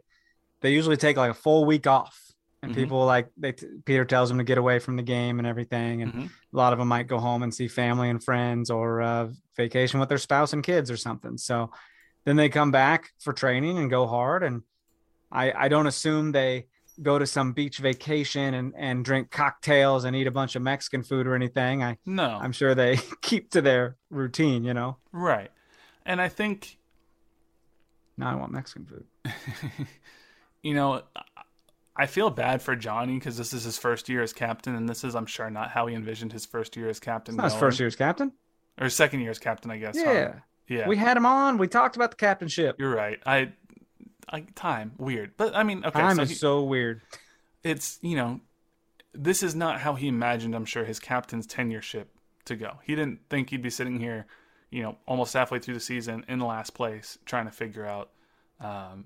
they usually take like a full week off. and mm-hmm. people like they Peter tells them to get away from the game and everything. And mm-hmm. a lot of them might go home and see family and friends, or uh, vacation with their spouse and kids or something. So then they come back for training and go hard. And I, I don't assume they go to some beach vacation and, and drink cocktails and eat a bunch of Mexican food or anything. I no, I'm sure they keep to their routine, you know? Right. And I think now I want Mexican food. You know, I feel bad for Johnny because this is his first year as captain, and this is, I'm sure, not how he envisioned his first year as captain. It's not his first year as captain. Or second year as captain, I guess. Yeah. Huh? Yeah. We had him on. We talked about the captainship. You're right. I, I time weird, but I mean, okay. Time so is he, so weird. It's, you know, this is not how he imagined, I'm sure, his captain's tenureship to go. He didn't think he'd be sitting here, you know, almost halfway through the season in last place, trying to figure out, um,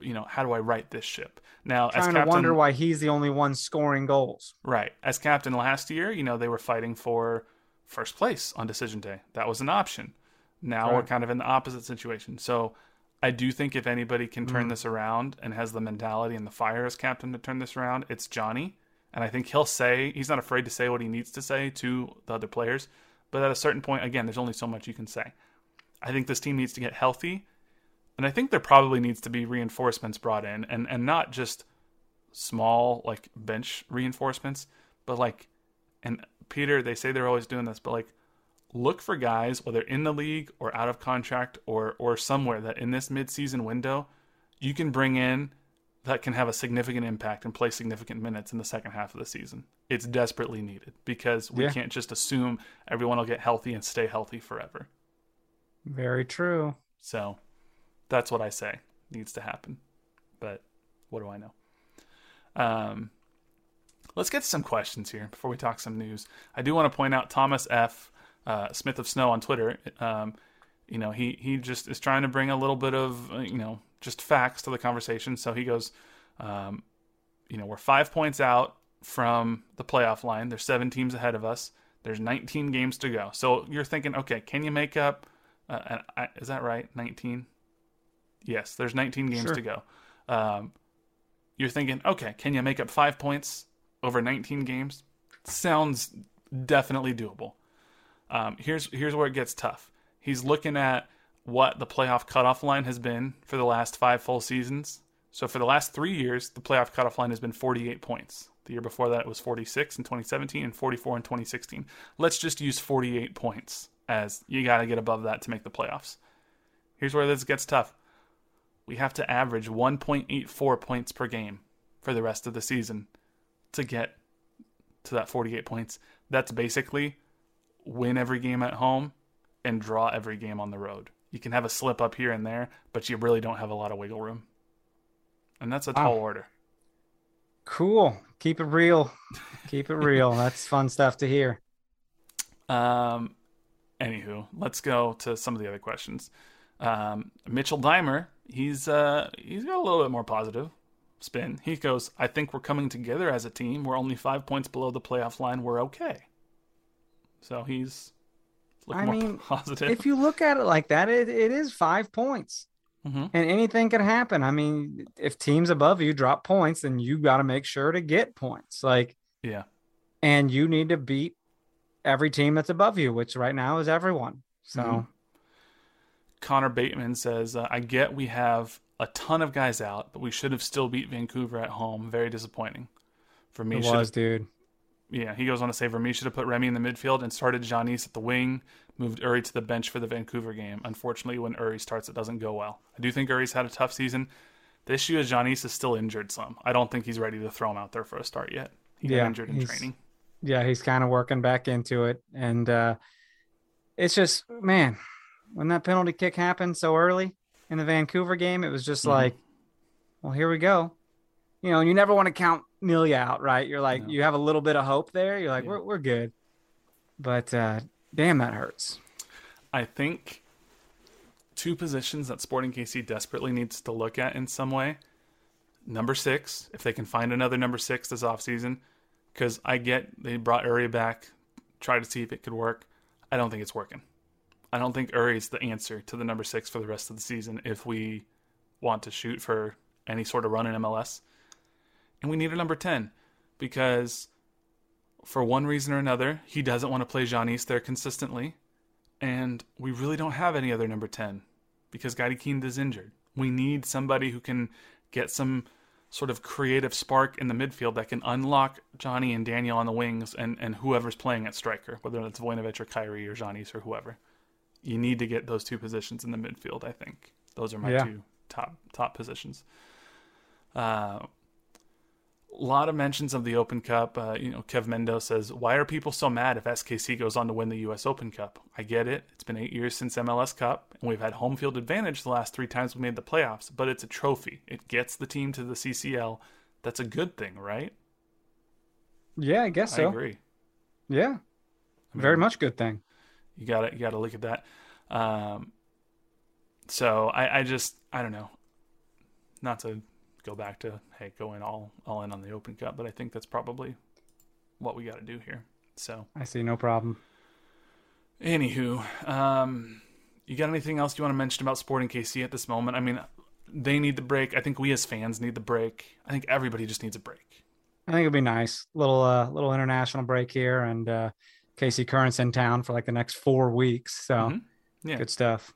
you know, how do I right this ship? Now, trying as captain, to wonder why he's the only one scoring goals. Right. As captain last year, you know, they were fighting for first place on decision day. That was an option. Now right. We're kind of in the opposite situation. So I do think if anybody can turn mm. this around and has the mentality and the fire as captain to turn this around, it's Johnny. And I think he'll say, he's not afraid to say what he needs to say to the other players. But at a certain point, again, there's only so much you can say. I think this team needs to get healthy. And I think there probably needs to be reinforcements brought in. And, and not just small, like, bench reinforcements. But, like, and Peter, they say they're always doing this, but, like, look for guys, whether in the league or out of contract or or somewhere, that in this midseason window you can bring in that can have a significant impact and play significant minutes in the second half of the season. It's desperately needed because we yeah. can't just assume everyone will get healthy and stay healthy forever. Very true. So that's what I say needs to happen. But what do I know? Um, let's get to some questions here before we talk some news. I do want to point out Thomas F. Uh, Smith of Snow on Twitter, um, you know, he, he just is trying to bring a little bit of, you know, just facts to the conversation. So he goes, um, you know, we're five points out from the playoff line. There's seven teams ahead of us. There's nineteen games to go. So you're thinking, okay, can you make up? Uh, I, is that right? nineteen? Yes, there's nineteen games sure. to go. Um, you're thinking, okay, can you make up five points over nineteen games? Sounds definitely doable. Um, here's here's where it gets tough. He's looking at what the playoff cutoff line has been for the last five full seasons. So for the last three years, the playoff cutoff line has been forty-eight points. The year before that, it was forty-six in twenty seventeen and forty-four in twenty sixteen. Let's just use forty-eight points as you got to get above that to make the playoffs. Here's where this gets tough. We have to average one point eight four points per game for the rest of the season to get to that forty-eight points. That's basically win every game at home and draw every game on the road. You can have a slip up here and there, but you really don't have a lot of wiggle room. And that's a tall wow. order. Cool. Keep it real. Keep it real. That's fun stuff to hear. Um, anywho, let's go to some of the other questions. Um, Mitchell Dimer, he's, uh, he's got a little bit more positive spin. He goes, I think we're coming together as a team. We're only five points below the playoff line. We're okay. So he's looking I more mean, positive. If you look at it like that, it, it is five points. Mm-hmm. And anything could happen. I mean, if teams above you drop points, then you got to make sure to get points. Like, yeah. And you need to beat every team that's above you, which right now is everyone. So mm-hmm. Connor Bateman says, uh, I get we have a ton of guys out, but we should have still beat Vancouver at home. Very disappointing for me. It was, dude. Yeah, he goes on to say Vermes should have put Remy in the midfield and started Giannis at the wing, moved Uri to the bench for the Vancouver game. Unfortunately, when Uri starts, it doesn't go well. I do think Uri's had a tough season. The issue is Giannis is still injured some. I don't think he's ready to throw him out there for a start yet. He got yeah, injured in training. Yeah, he's kind of working back into it. And uh, it's just, man, when that penalty kick happened so early in the Vancouver game, it was just mm-hmm. like, well, here we go. You know, you never want to count Melia out, right? You're like, no. You have a little bit of hope there. You're like, yeah. we're we're good. But uh, damn, that hurts. I think two positions that Sporting K C desperately needs to look at in some way. Number six, if they can find another number six this offseason, because I get they brought Uri back, tried to see if it could work. I don't think it's working. I don't think Uri is the answer to the number six for the rest of the season if we want to shoot for any sort of run in M L S. and we need a number ten because for one reason or another, he doesn't want to play Giannis there consistently. And we really don't have any other number ten because Guidi Kind is injured. We need somebody who can get some sort of creative spark in the midfield that can unlock Johnny and Daniel on the wings and, and whoever's playing at striker, whether that's Vojinovic or Kyrie or Giannis or whoever. You need to get those two positions in the midfield, I think. Those are my yeah. two top top positions. Uh, a lot of mentions of the Open Cup. Uh, you know, Kev Mendo says, why are people so mad if S K C goes on to win the U S Open Cup? I get it. It's been eight years since M L S Cup, and we've had home field advantage the last three times we made the playoffs, but it's a trophy. It gets the team to the C C L. That's a good thing, right? Yeah, I guess I so. I agree. Yeah, I mean, very much good thing. You gotta, you gotta look at that. Um, so I, I just, I don't know. Not to go back to, hey, go in all, all in on the Open Cup, but I think that's probably what we got to do here. So I see no problem. Anywho, um, you got anything else you want to mention about Sporting K C at this moment? I mean, they need the break. I think we as fans need the break. I think everybody just needs a break. I think it'd be nice, little, uh, little international break here, and uh, K C Current's in town for like the next four weeks. So mm-hmm. yeah. Good stuff.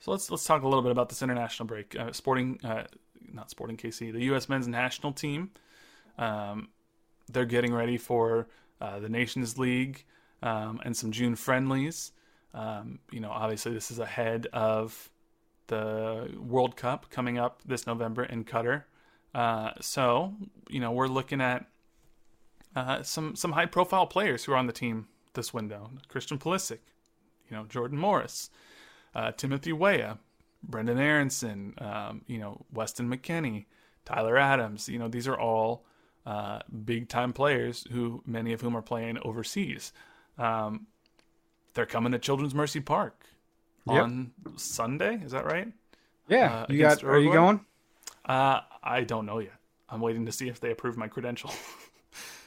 So let's, let's talk a little bit about this international break. Uh, sporting, uh, not sporting K C, the U S men's national team. Um, they're getting ready for uh, the Nations League um, and some June friendlies. Um, you know, obviously this is ahead of the World Cup coming up this November in Qatar. Uh, so, you know, we're looking at uh, some, some high profile players who are on the team this window. Christian Pulisic, you know, Jordan Morris, uh, Timothy Weah, Brendan Aronson, um, you know, Weston McKennie, Tyler Adams. You know, these are all uh, big time players who, many of whom are playing overseas. Um, they're coming to Children's Mercy Park yep. on Sunday. Is that right? Yeah. Uh, you got, are you going? Uh, I don't know yet. I'm waiting to see if they approve my credential.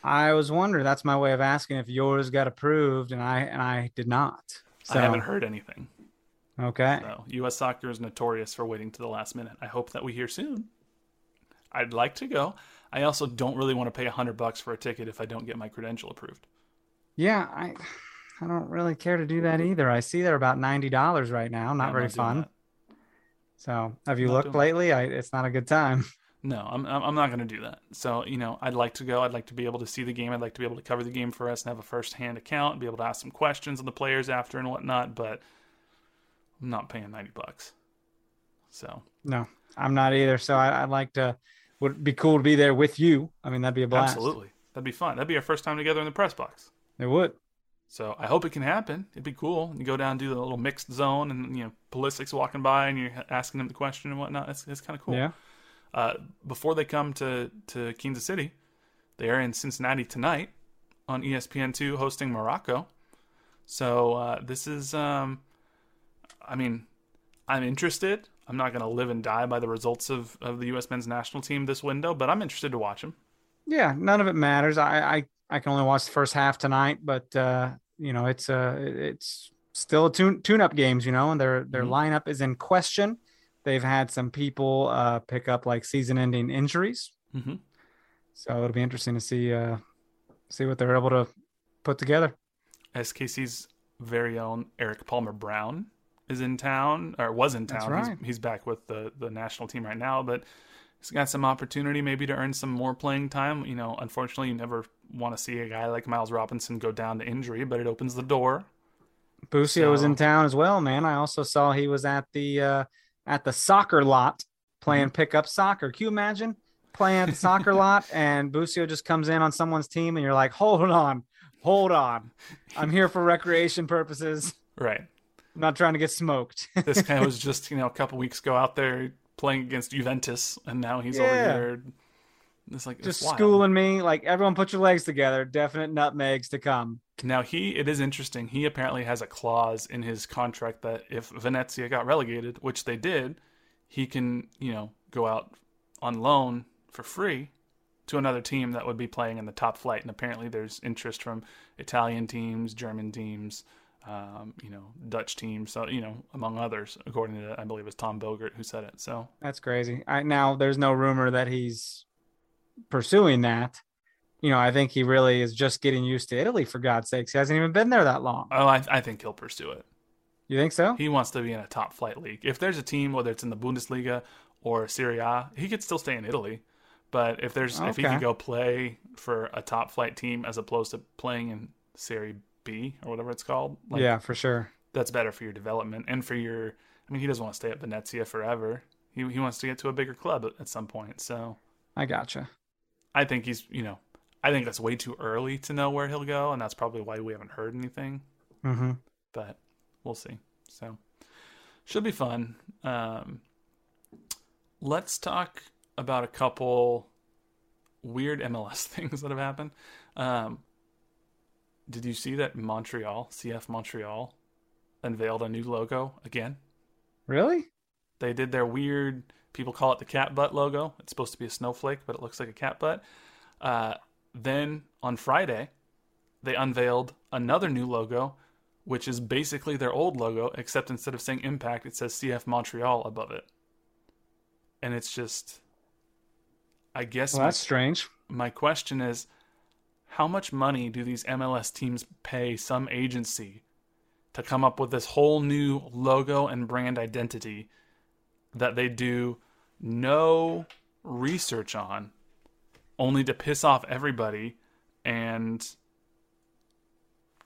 I was wondering, that's my way of asking if yours got approved, and I and I did not. So. I haven't heard anything. Okay. So, U S soccer is notorious for waiting to the last minute. I hope that we hear soon. I'd like to go. I also don't really want to pay a hundred bucks for a ticket if I don't get my credential approved. Yeah, I I don't really care to do that either. I see they're about ninety dollars right now. Not I'm very not fun. That. So have you looked lately? I, it's not a good time. No, I'm I'm not going to do that. So, you know, I'd like to go. I'd like to be able to see the game. I'd like to be able to cover the game for us and have a first-hand account and be able to ask some questions of the players after and whatnot, but I'm not paying ninety bucks. So. No, I'm not either. So I, I'd like to, would be cool to be there with you. I mean, that'd be a blast. Absolutely. That'd be fun. That'd be our first time together in the press box. It would. So I hope it can happen. It'd be cool. You go down and do the little mixed zone and, you know, Pulisic's walking by and you're asking him the question and whatnot. It's, it's kind of cool. Yeah. Uh, before they come to, to Kansas City, they are in Cincinnati tonight on E S P N two hosting Morocco. So uh, this is, um, I mean, I'm interested. I'm not going to live and die by the results of, of the U S men's national team this window, but I'm interested to watch them. Yeah, none of it matters. I, I, I can only watch the first half tonight, but uh, you know, it's uh, it's still a tune tune-up games, you know, and their their mm-hmm. lineup is in question. They've had some people uh, pick up like season-ending injuries, mm-hmm. so it'll be interesting to see uh, see what they're able to put together. S K C's very own Eric Palmer Brown is in town, or was in town. Right. He's, he's back with the the national team right now, but he's got some opportunity maybe to earn some more playing time. You know, unfortunately, you never want to see a guy like Miles Robinson go down to injury, but it opens the door. Busio so. was in town as well, man. I also saw he was at the. Uh, at the soccer lot playing pickup soccer. Can you imagine playing at the soccer lot and Busio just comes in on someone's team and you're like, hold on, hold on. I'm here for recreation purposes. Right. I'm not trying to get smoked. This guy was just, you know, a couple weeks ago out there playing against Juventus and now he's yeah. over here. It's like, just it's schooling me. Like, everyone put your legs together. Definite nutmegs to come. Now he, it is interesting. He apparently has a clause in his contract that if Venezia got relegated, which they did, he can, you know, go out on loan for free to another team that would be playing in the top flight. And apparently there's interest from Italian teams, German teams, um, you know, Dutch teams. So, you know, among others, according to, I believe it was Tom Bogert who said it. So that's crazy. I, now there's no rumor that he's pursuing that. You know, I think he really is just getting used to Italy, for God's sakes. He hasn't even been there that long. Oh, I, I think he'll pursue it. You think so? He wants to be in a top flight league. If there's a team, whether it's in the Bundesliga or Serie A, he could still stay in Italy. But if there's okay. if he could go play for a top flight team as opposed to playing in Serie B or whatever it's called. Like, yeah, for sure. That's better for your development and for your, I mean, he doesn't want to stay at Venezia forever. He he wants to get to a bigger club at some point. So I gotcha. I think he's, you know, I think that's way too early to know where he'll go. And that's probably why we haven't heard anything, mm-hmm. but we'll see. So should be fun. Um, let's talk about a couple weird M L S things that have happened. Um, did you see that Montreal, C F Montreal, unveiled a new logo again? Really? They did their weird, people call it the cat butt logo. It's supposed to be a snowflake, but it looks like a cat butt. Uh, then on Friday, they unveiled another new logo, which is basically their old logo, except instead of saying Impact, it says C F Montreal above it. And it's just, I guess. Well, that's my, strange. My question is, how much money do these M L S teams pay some agency to come up with this whole new logo and brand identity that they do no research on, only to piss off everybody, and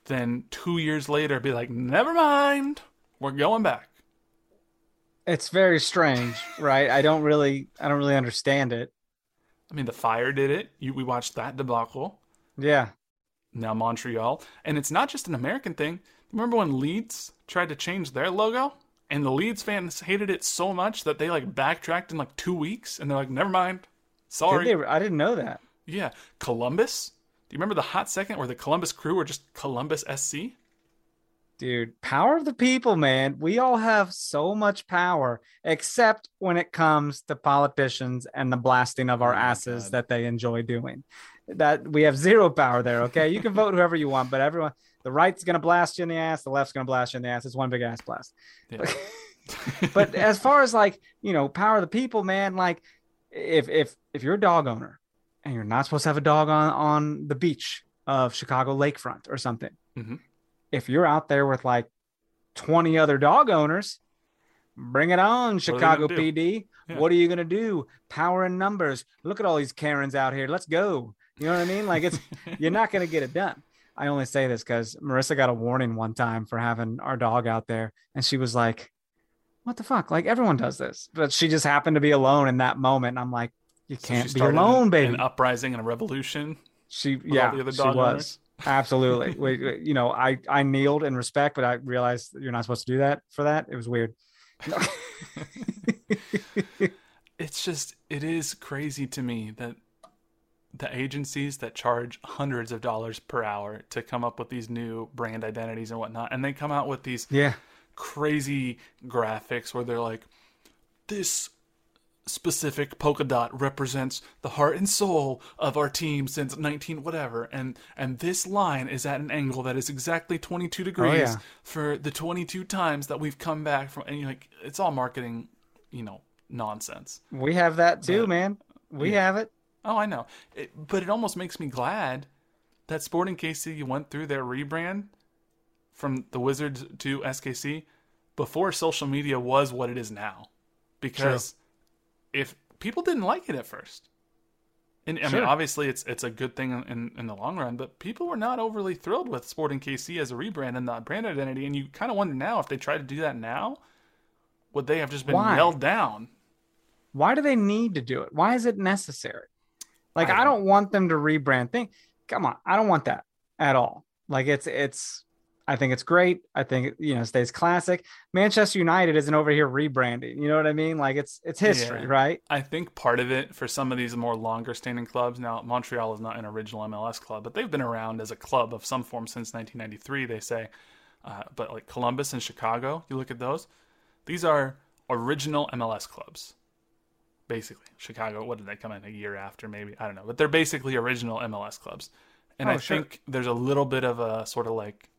then two years later be like, never mind, we're going back? It's very strange, right? I don't really, I don't really understand it. I mean, the Fire did it. You, we watched that debacle. Yeah. Now Montreal, and it's not just an American thing. Remember when Leeds tried to change their logo and the Leeds fans hated it so much that they like backtracked in like two weeks and they're like, never mind. Sorry. Did they? I didn't know that. Yeah. Columbus. Do you remember the hot second where the Columbus Crew were just Columbus S C? Dude, power of the people, man. We all have so much power, except when it comes to politicians and the blasting of our oh asses God. that they enjoy doing. That we have zero power there. Okay. You can vote whoever you want, but everyone, the right's going to blast you in the ass. The left's going to blast you in the ass. It's one big ass blast. Yeah. But as far as like, you know, power of the people, man, like if, if, if you're a dog owner and you're not supposed to have a dog on, on the beach of Chicago lakefront or something, mm-hmm. if you're out there with like twenty other dog owners, bring it on, Chicago P D. Yeah. What are you going to do? Power in numbers. Look at all these Karens out here. Let's go. You know what I mean? Like it's, you're not going to get it done. I only say this because Marissa got a warning one time for having our dog out there. And she was like, what the fuck? Like everyone does this, but she just happened to be alone in that moment. And I'm like, you can't so be alone, an, baby. An uprising and a revolution. She, yeah, all the other dog she owners. was. Absolutely. we, we, you know, I, I kneeled in respect, but I realized you're not supposed to do that for that. It was weird. It's just, it is crazy to me that the agencies that charge hundreds of dollars per hour to come up with these new brand identities and whatnot. And they come out with these yeah. crazy graphics where they're like, this specific polka dot represents the heart and soul of our team since nineteen, whatever. And, and this line is at an angle that is exactly twenty-two degrees oh, yeah. for the twenty-two times that we've come back from. And you're like, it's all marketing, you know, nonsense. We have that too, but, man. We yeah. have it. Oh, I know. It, but it almost makes me glad that Sporting K C went through their rebrand from the Wizards to S K C before social media was what it is now. Because True. if people didn't like it at first, and I sure. mean, obviously it's it's a good thing in, in the long run, but people were not overly thrilled with Sporting K C as a rebrand and that brand identity. And you kind of wonder now if they try to do that now, would they have just been Why? yelled down? Why do they need to do it? Why is it necessary? Like, I don't, I don't want them to rebrand thing. Come on. I don't want that at all. Like it's, it's, I think it's great. I think, you know, it stays classic. Manchester United isn't over here rebranding. You know what I mean? Like it's, it's history, yeah. right? I think part of it for some of these more longer standing clubs. Now, Montreal is not an original M L S club, but they've been around as a club of some form since nineteen ninety-three, they say. Uh, but like Columbus and Chicago, you look at those, these are original M L S clubs. Basically, Chicago, what did they come in a year after? Maybe, I don't know, but they're basically original M L S clubs. And oh, I sure. think there's a little bit of a sort of like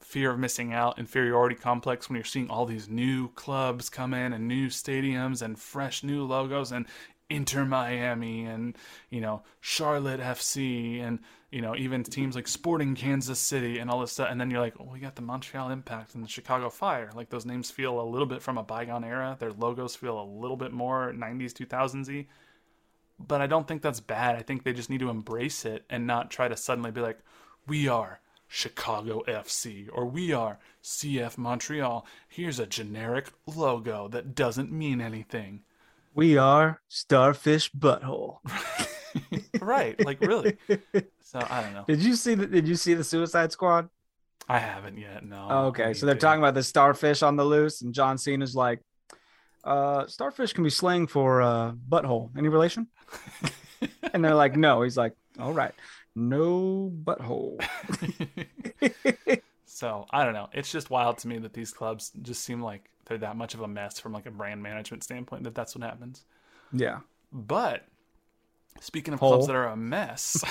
fear of missing out, inferiority complex when you're seeing all these new clubs come in and new stadiums and fresh new logos. And Inter Miami and, you know, Charlotte F C and, you know, even teams like Sporting Kansas City and all this stuff. And then you're like, oh, we got the Montreal Impact and the Chicago Fire. Like, those names feel a little bit from a bygone era. Their logos feel a little bit more nineties, two thousands-y. But I don't think that's bad. I think they just need to embrace it and not try to suddenly be like, we are Chicago F C or we are C F Montreal. Here's a generic logo that doesn't mean anything. We are Starfish Butthole. Right, like, really. So I don't know. Did you see the Did you see the Suicide Squad? I haven't yet. No. Oh, okay, so they're to. talking about the starfish on the loose, and John Cena's like, uh, "Starfish can be slang for uh, butthole. Any relation?" And they're like, "No." He's like, "All right, no butthole." So I don't know. It's just wild to me that these clubs just seem like they're that much of a mess from like a brand management standpoint that that's what happens. Yeah. But speaking of Hole. clubs that are a mess,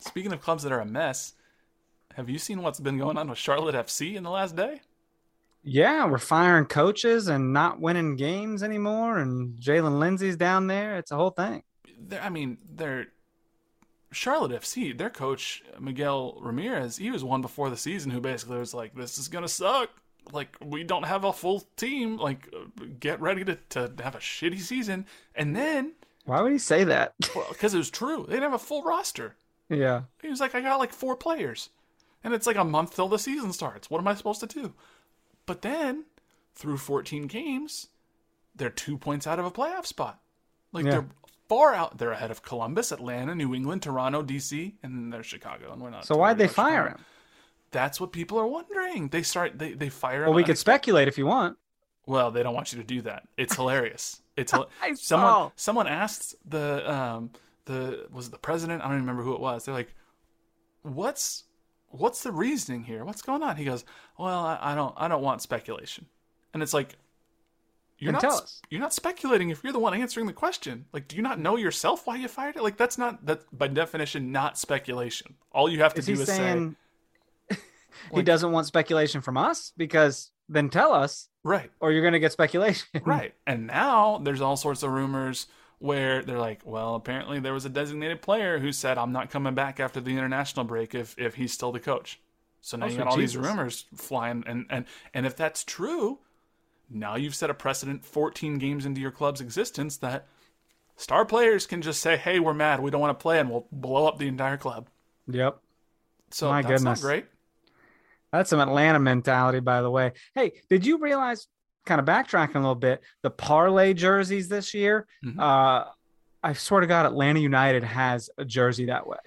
speaking of clubs that are a mess, have you seen what's been going on with Charlotte F C in the last day? Yeah. We're firing coaches and not winning games anymore. And Jalen Lindsey's down there. It's a whole thing. They're, I mean, they're, Charlotte F C, their coach, Miguel Ramirez, he was one before the season who basically was like, this is going to suck. Like, we don't have a full team. Like, get ready to, to have a shitty season. And then... Why would he say that? Well, because it was true. They didn't have a full roster. Yeah. He was like, I got like four players. And it's like a month till the season starts. What am I supposed to do? But then, through fourteen games, they're two points out of a playoff spot. Like, yeah. they're... far out there ahead of Columbus, Atlanta, New England, Toronto, D C, and then there's Chicago, and we're not. So why'd they fire Chicago. him? That's what people are wondering. They start they they fire. Well, him we could speculate if you want. Well, they don't want you to do that. It's hilarious. It's I someone saw. someone asked the um the was it the president? I don't even remember who it was. They're like, what's what's the reasoning here? What's going on? He goes, well, I, I don't I don't want speculation, and it's like. You're not, tell us. You're not speculating if you're the one answering the question. Like, do you not know yourself why you fired it? Like, that's not, that's by definition, not speculation. All you have to is do is saying, say... He like, doesn't want speculation from us? Because then tell us. Right. Or you're going to get speculation. Right. And now there's all sorts of rumors where they're like, well, apparently there was a designated player who said, I'm not coming back after the international break if, if he's still the coach. So now oh, you got all Jesus. these rumors flying. And, and, and if that's true... Now you've set a precedent fourteen games into your club's existence that star players can just say, hey, we're mad. We don't want to play, and we'll blow up the entire club. Yep. So My that's goodness. not great. That's some Atlanta mentality, by the way. Hey, did you realize, kind of backtracking a little bit, the parlay jerseys this year? Mm-hmm. Uh, I swear to God, Atlanta United has a jersey that way.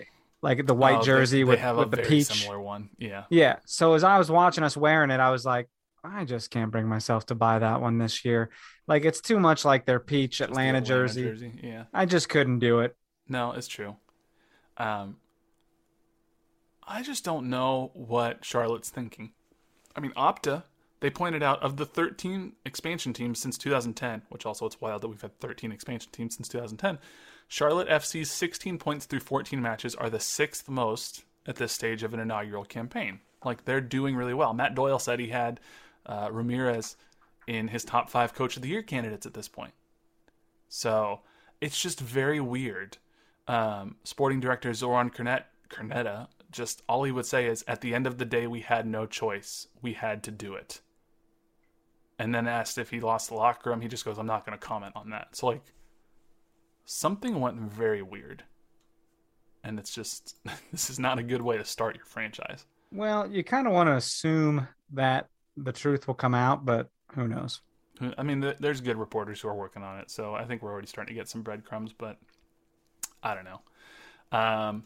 Like the white oh, jersey they, they with, have with a the very peach. Similar one. Yeah. Yeah. So as I was watching us wearing it, I was like, I just can't bring myself to buy that one this year. Like, it's too much like their peach just Atlanta, Atlanta jersey. jersey. Yeah, I just couldn't do it. No, it's true. Um, I just don't know what Charlotte's thinking. I mean, Opta, they pointed out of the thirteen expansion teams since two thousand ten, which also it's wild that we've had thirteen expansion teams since two thousand ten, Charlotte F C's sixteen points through fourteen matches are the sixth most at this stage of an inaugural campaign. Like, they're doing really well. Matt Doyle said he had... Uh, Ramirez in his top five coach of the year candidates at this point. So it's just very weird. Um, sporting director Zoran Cornet, Cornetta, just all he would say is, at the end of the day, we had no choice. We had to do it. And then asked if he lost the locker room. He just goes, I'm not going to comment on that. So, like, something went very weird. And it's just, this is not a good way to start your franchise. Well, you kind of want to assume that the truth will come out, but who knows? I mean, th- there's good reporters who are working on it, so I think we're already starting to get some breadcrumbs, but I don't know. Um,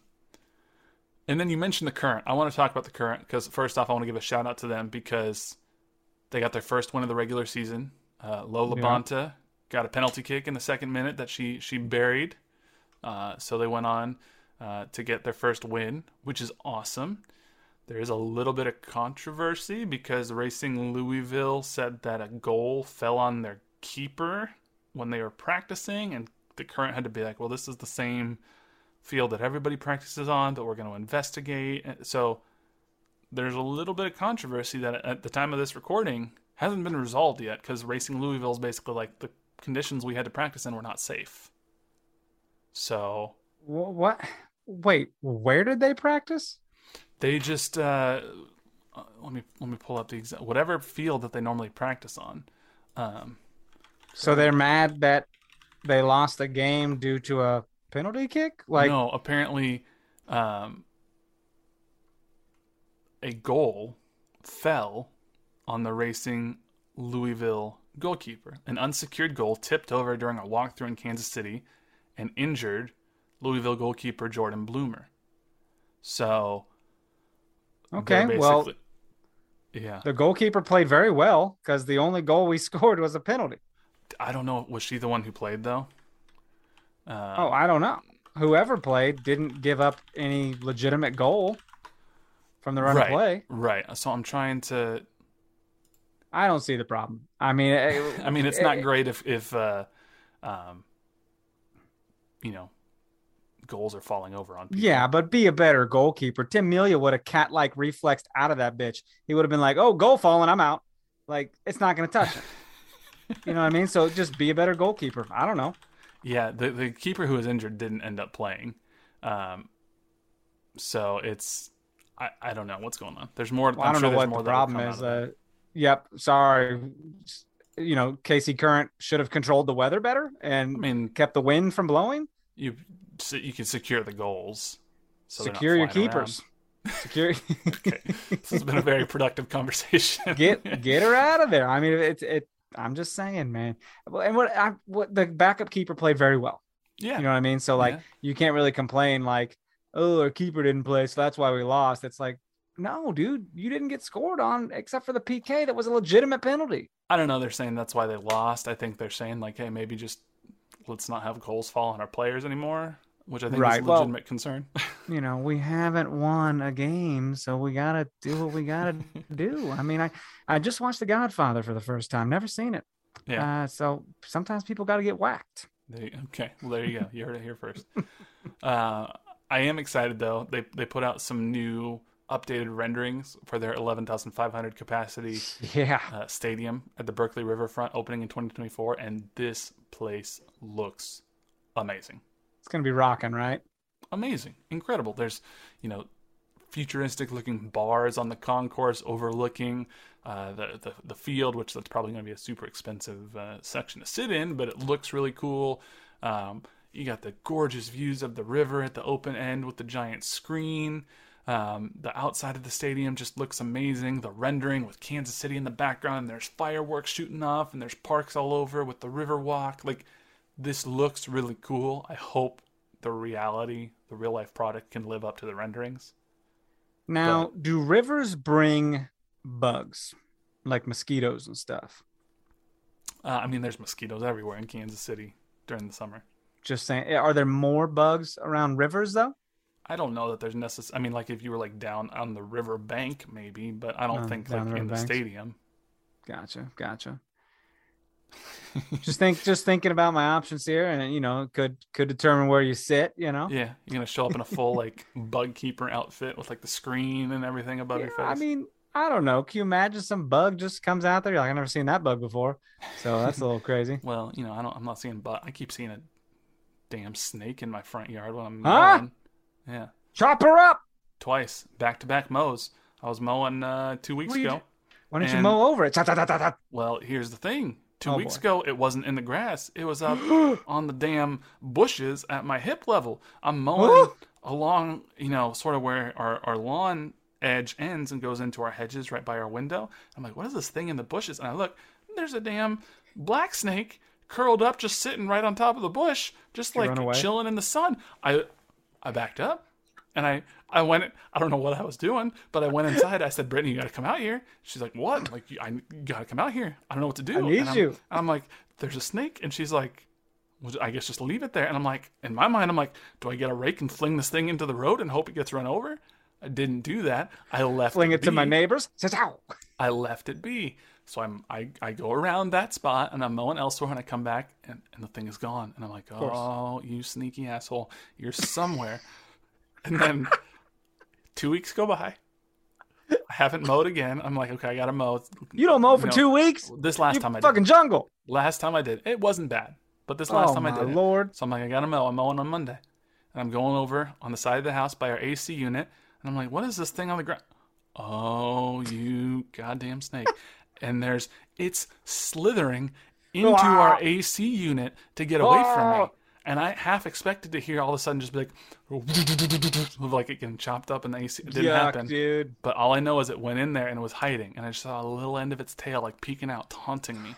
and then you mentioned the Current. I want to talk about the Current because, first off, I want to give a shout-out to them because they got their first win of the regular season. Uh, Lola yeah. Bonta got a penalty kick in the second minute that she, she buried, uh, so they went on uh, to get their first win, which is awesome. There is a little bit of controversy because Racing Louisville said that a goal fell on their keeper when they were practicing, and the Current had to be like, well, this is the same field that everybody practices on, but we're going to investigate. So there's a little bit of controversy that at the time of this recording hasn't been resolved yet because Racing Louisville is basically like, the conditions we had to practice in were not safe. So what? Wait, where did they practice? They just uh, let me let me pull up the exact whatever field that they normally practice on. Um, so, so they're mad that they lost the game due to a penalty kick. Like no, apparently, um, a goal fell on the Racing Louisville goalkeeper. An unsecured goal tipped over during a walkthrough in Kansas City and injured Louisville goalkeeper Jordan Bloomer. So, okay, well, yeah, the goalkeeper played very well because the only goal we scored was a penalty. I don't know. Was she the one who played though? Uh, oh, I don't know. Whoever played didn't give up any legitimate goal from the run of play. Right. So I'm trying to. I don't see the problem. I mean, it, I mean, it's it, not great if if uh, um, you know. Goals are falling over on people. Yeah, but be a better goalkeeper. Tim Melia would have cat-like reflexed out of that bitch. He would have been like, oh, goal falling, I'm out. Like, it's not going to touch him. You know what I mean? So just be a better goalkeeper. I don't know. Yeah, the, the keeper who was injured didn't end up playing. Um, so it's – I I don't know what's going on. There's more. Well, I don't sure know what the problem is. Uh, yep, sorry. You know, K C Current should have controlled the weather better and I mean, kept the wind from blowing. You – So you can secure the goals. So secure your keepers. Around. Secure. Okay. This has been a very productive conversation. get get her out of there. I mean, it. It. I'm just saying, man. And what? I, what the backup keeper played very well. Yeah. You know what I mean. So like, yeah. You can't really complain. Like, oh, our keeper didn't play, so that's why we lost. It's like, no, dude, you didn't get scored on except for the P K that was a legitimate penalty. I don't know. They're saying that's why they lost. I think they're saying like, hey, maybe just let's not have goals fall on our players anymore. Which I think right. is a legitimate well, concern. You know, we haven't won a game, so we got to do what we got to do. I mean, I, I just watched The Godfather for the first time. Never seen it. Yeah. Uh, so sometimes people got to get whacked. They, okay. Well, there you go. You heard it here first. uh, I am excited, though. They they put out some new updated renderings for their eleven thousand five hundred capacity yeah. uh, stadium at the Berkeley Riverfront opening in twenty twenty-four, and this place looks amazing. It's going to be rocking, right? Amazing. Incredible. There's, you know, futuristic looking bars on the concourse overlooking uh, the, the the field, which that's probably going to be a super expensive uh, section to sit in, but it looks really cool. Um, you got the gorgeous views of the river at the open end with the giant screen. Um, the outside of the stadium just looks amazing. The rendering with Kansas City in the background. And there's fireworks shooting off and there's parks all over with the river walk. Like, this looks really cool. I hope the reality, the real life product can live up to the renderings. Now, but, do rivers bring bugs like mosquitoes and stuff? Uh, I mean, there's mosquitoes everywhere in Kansas City during the summer. Just saying. Are there more bugs around rivers, though? I don't know that there's necessary. I mean, like if you were like down on the river bank, maybe, but I don't um, think like the in banks. The stadium. Gotcha. Gotcha. just think just thinking about my options here, and you know, could could determine where you sit, you know. Yeah, you're gonna show up in a full like bug keeper outfit with like the screen and everything above yeah, your face. I mean, I don't know, can you imagine some bug just comes out there? You're like, I've never seen that bug before, so that's a little crazy. Well, you know, I don't I'm not seeing bug. I keep seeing a damn snake in my front yard when I'm huh? mowing. Yeah, chop her up twice back to back mows. I was mowing uh two weeks ago. Why didn't you mow over it? Well, here's the thing. Two oh, weeks boy. ago, it wasn't in the grass. It was up on the damn bushes at my hip level. I'm mowing along, you know, sort of where our, our lawn edge ends and goes into our hedges right by our window. I'm like, what is this thing in the bushes? And I look, and there's a damn black snake curled up, just sitting right on top of the bush, just like chilling in the sun. I I backed up and I, I went, I don't know what I was doing, but I went inside. I said, Brittany, you got to come out here. She's like, what? I'm like, I got to come out here. I don't know what to do. I need and I'm, you. I'm like, there's a snake. And she's like, well, I guess just leave it there. And I'm like, in my mind, I'm like, do I get a rake and fling this thing into the road and hope it gets run over? I didn't do that. I left Fling it, it to my neighbors. Says, ow. I left it be. So I'm, I, I go around that spot and I'm mowing elsewhere and I come back and, and the thing is gone. And I'm like, oh, you sneaky asshole. You're somewhere. And then two weeks go by. I haven't mowed again. I'm like, okay, I got to mow. You don't mow you for know, two weeks? This last you time I did. Fucking jungle. Last time I did, it wasn't bad, but this last oh, time I did, my Lord. It. So I'm like, I got to mow. I'm mowing on Monday, and I'm going over on the side of the house by our A C unit, and I'm like, what is this thing on the ground? Oh, you goddamn snake! And there's it's slithering into wow. our A C unit to get away oh. from me. And I half expected to hear all of a sudden just be like, like it getting chopped up in the A C. It didn't Yuck, happen. Dude. But all I know is it went in there and it was hiding. And I just saw a little end of its tail like peeking out, taunting me.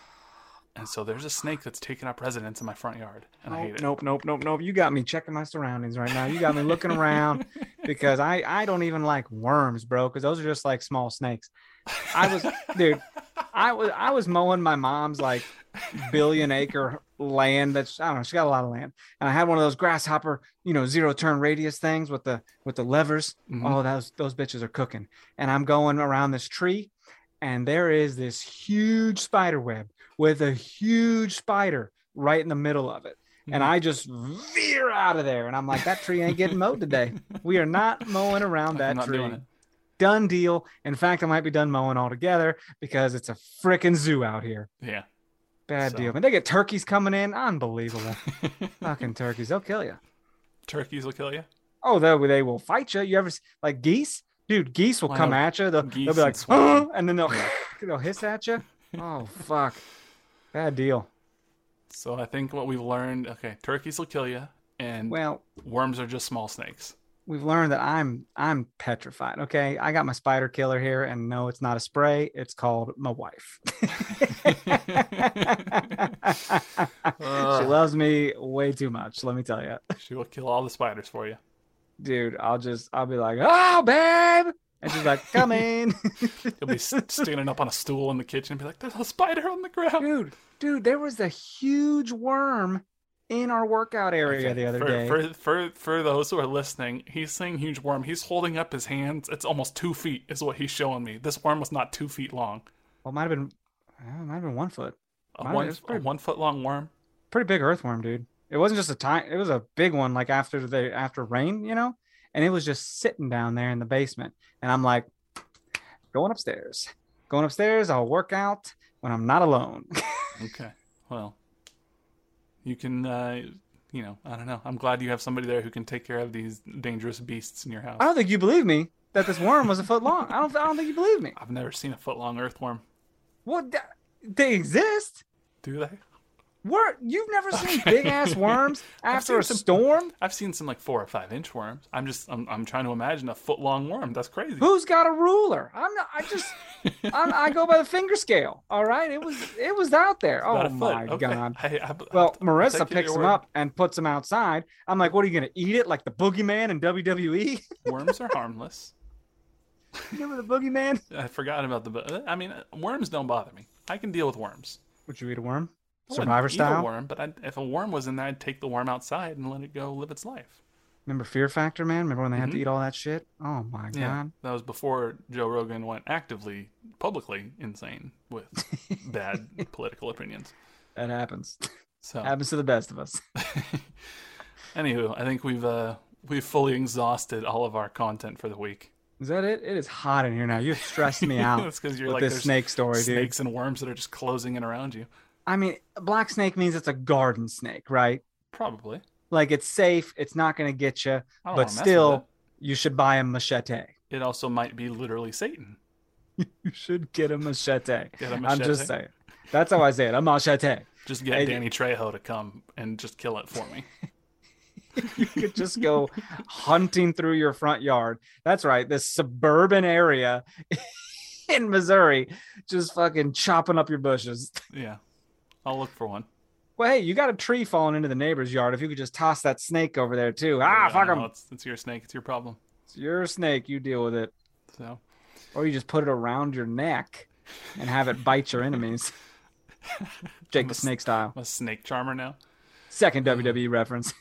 And so there's a snake that's taking up residence in my front yard. And nope, I hate it. Nope, nope, nope, nope. You got me checking my surroundings right now. You got me looking around because I, I don't even like worms, bro, because those are just like small snakes. I was, dude, I was, I was mowing my mom's like billion acre land that's I don't know, she got a lot of land, and I had one of those grasshopper, you know, zero turn radius things with the with the levers. Mm-hmm. Oh, those those bitches are cooking. And I'm going around this tree, and there is this huge spider web with a huge spider right in the middle of it. Mm-hmm. And I just veer out of there, and I'm like, that tree ain't getting mowed today. We are not mowing around that tree. Done deal. In fact, I might be done mowing altogether because it's a freaking zoo out here. Yeah. Bad so. deal. And they get turkeys coming in. Unbelievable. Fucking turkeys. They'll kill you. Turkeys will kill you? Oh, they, they will fight you. You ever see, like geese? Dude, geese will well, come at you. They'll, they'll be like, and, and then they'll, they'll hiss at you. Oh, fuck. Bad deal. So I think what we've learned, okay, turkeys will kill you. And well, worms are just small snakes. We've learned that I'm I'm petrified. Okay, I got my spider killer here, and no, it's not a spray. It's called my wife. uh, she loves me way too much. Let me tell you, she will kill all the spiders for you, dude. I'll just I'll be like, oh, babe, and she's like, come in. You'll be standing up on a stool in the kitchen and be like, there's a spider on the ground, dude. Dude, there was a huge worm in our workout area the other for, day. For, for for those who are listening, he's saying huge worm. He's holding up his hands. It's almost two feet is what he's showing me. This worm was not two feet long. Well, it might have been, it might have been one foot. A one, been, pretty, a one foot long worm? Pretty big earthworm, dude. It wasn't just a tiny, it was a big one like after the after rain, you know? And it was just sitting down there in the basement. And I'm like, going upstairs. Going upstairs, I'll work out when I'm not alone. Okay, well. You can, uh, you know, I don't know. I'm glad you have somebody there who can take care of these dangerous beasts in your house. I don't think you believe me that this worm was a foot long. I don't I don't think you believe me. I've never seen a foot long earthworm. Well, they exist. Do they? Where, you've never seen big ass worms after a some, storm? I've seen some like four or five inch worms. I'm just, I'm, I'm trying to imagine a foot long worm. That's crazy. Who's got a ruler? I'm not, I just, I'm, I go by the finger scale. All right. It was, it was out there. Oh my okay. God. I, I, I, well, Marissa picks them up and puts them outside. I'm like, what are you going to eat it? Like the boogeyman in W W E? Worms are harmless. Remember the boogeyman? I forgot about the, I mean, worms don't bother me. I can deal with worms. Would you eat a worm? Survivor style worm, but I'd, if a worm was in there, I'd take the worm outside and let it go live its life. Remember Fear Factor, man? Remember when they mm-hmm. had to eat all that shit? Oh my yeah, God! That was before Joe Rogan went actively, publicly insane with bad political opinions. That happens. So happens to the best of us. Anywho, I think we've uh, we've fully exhausted all of our content for the week. Is that it? It is hot in here now. You've stressed me out. That's because you're with like this snake story, dude. Snakes and worms that are just closing in around you. I mean, black snake means it's a garden snake, right? Probably. Like, it's safe. It's not going to get you. But still, you should buy a machete. It also might be literally Satan. You should get a machete. Get a machete. I'm just saying. That's how I say it. A machete. Just get and, Danny Trejo to come and just kill it for me. You could just go hunting through your front yard. That's right. This suburban area in Missouri, just fucking chopping up your bushes. Yeah. I'll look for one. Well, hey, you got a tree falling into the neighbor's yard. If you could just toss that snake over there, too. Ah, yeah, fuck him. It's, it's your snake. It's your problem. It's your snake. You deal with it. So, or you just put it around your neck and have it bite your enemies. Jake I'm the a, Snake style. I'm a snake charmer now. Second W W E reference.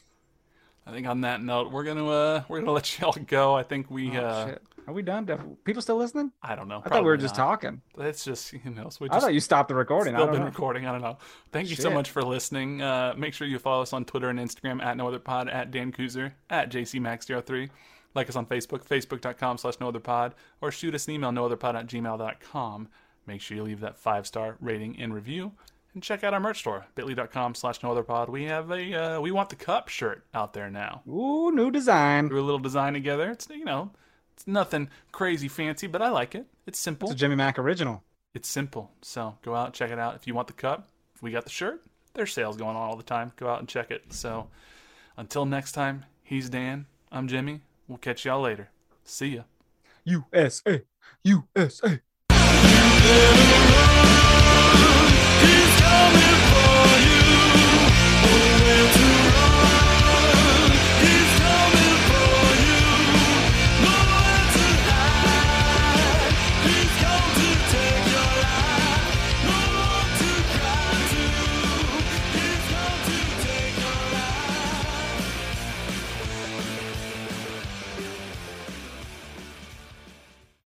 I think on that note, we're gonna uh, we're gonna let y'all go. I think we. Oh, uh, shit. Are we done? People still listening? I don't know. I thought we were just not. talking. It's just, you know. So we just, I thought you stopped the recording. Still I don't been know. recording. I don't know. Thank Shit. you so much for listening. Uh, make sure you follow us on Twitter and Instagram at No Other Pod, at Dan Kuzer, at J C Max zero three. Like us on Facebook, facebook dot com slash No Other Pod, or shoot us an email, no other pod at gmail dot com. Make sure you leave that five star rating and review. and check out our merch store, bit dot ly dot com slash no other pod. We have a uh, We Want the Cup shirt out there now. Ooh, new design. Do a little design together. It's, you know, it's nothing crazy fancy, but I like it. It's simple. It's a Jimmy Mac original. It's simple. So go out, check it out. If you want the cup, we got the shirt. There's sales going on all the time. Go out and check it. So until next time, he's Dan. I'm Jimmy. We'll catch y'all later. See ya. U S A. U S A. He's coming.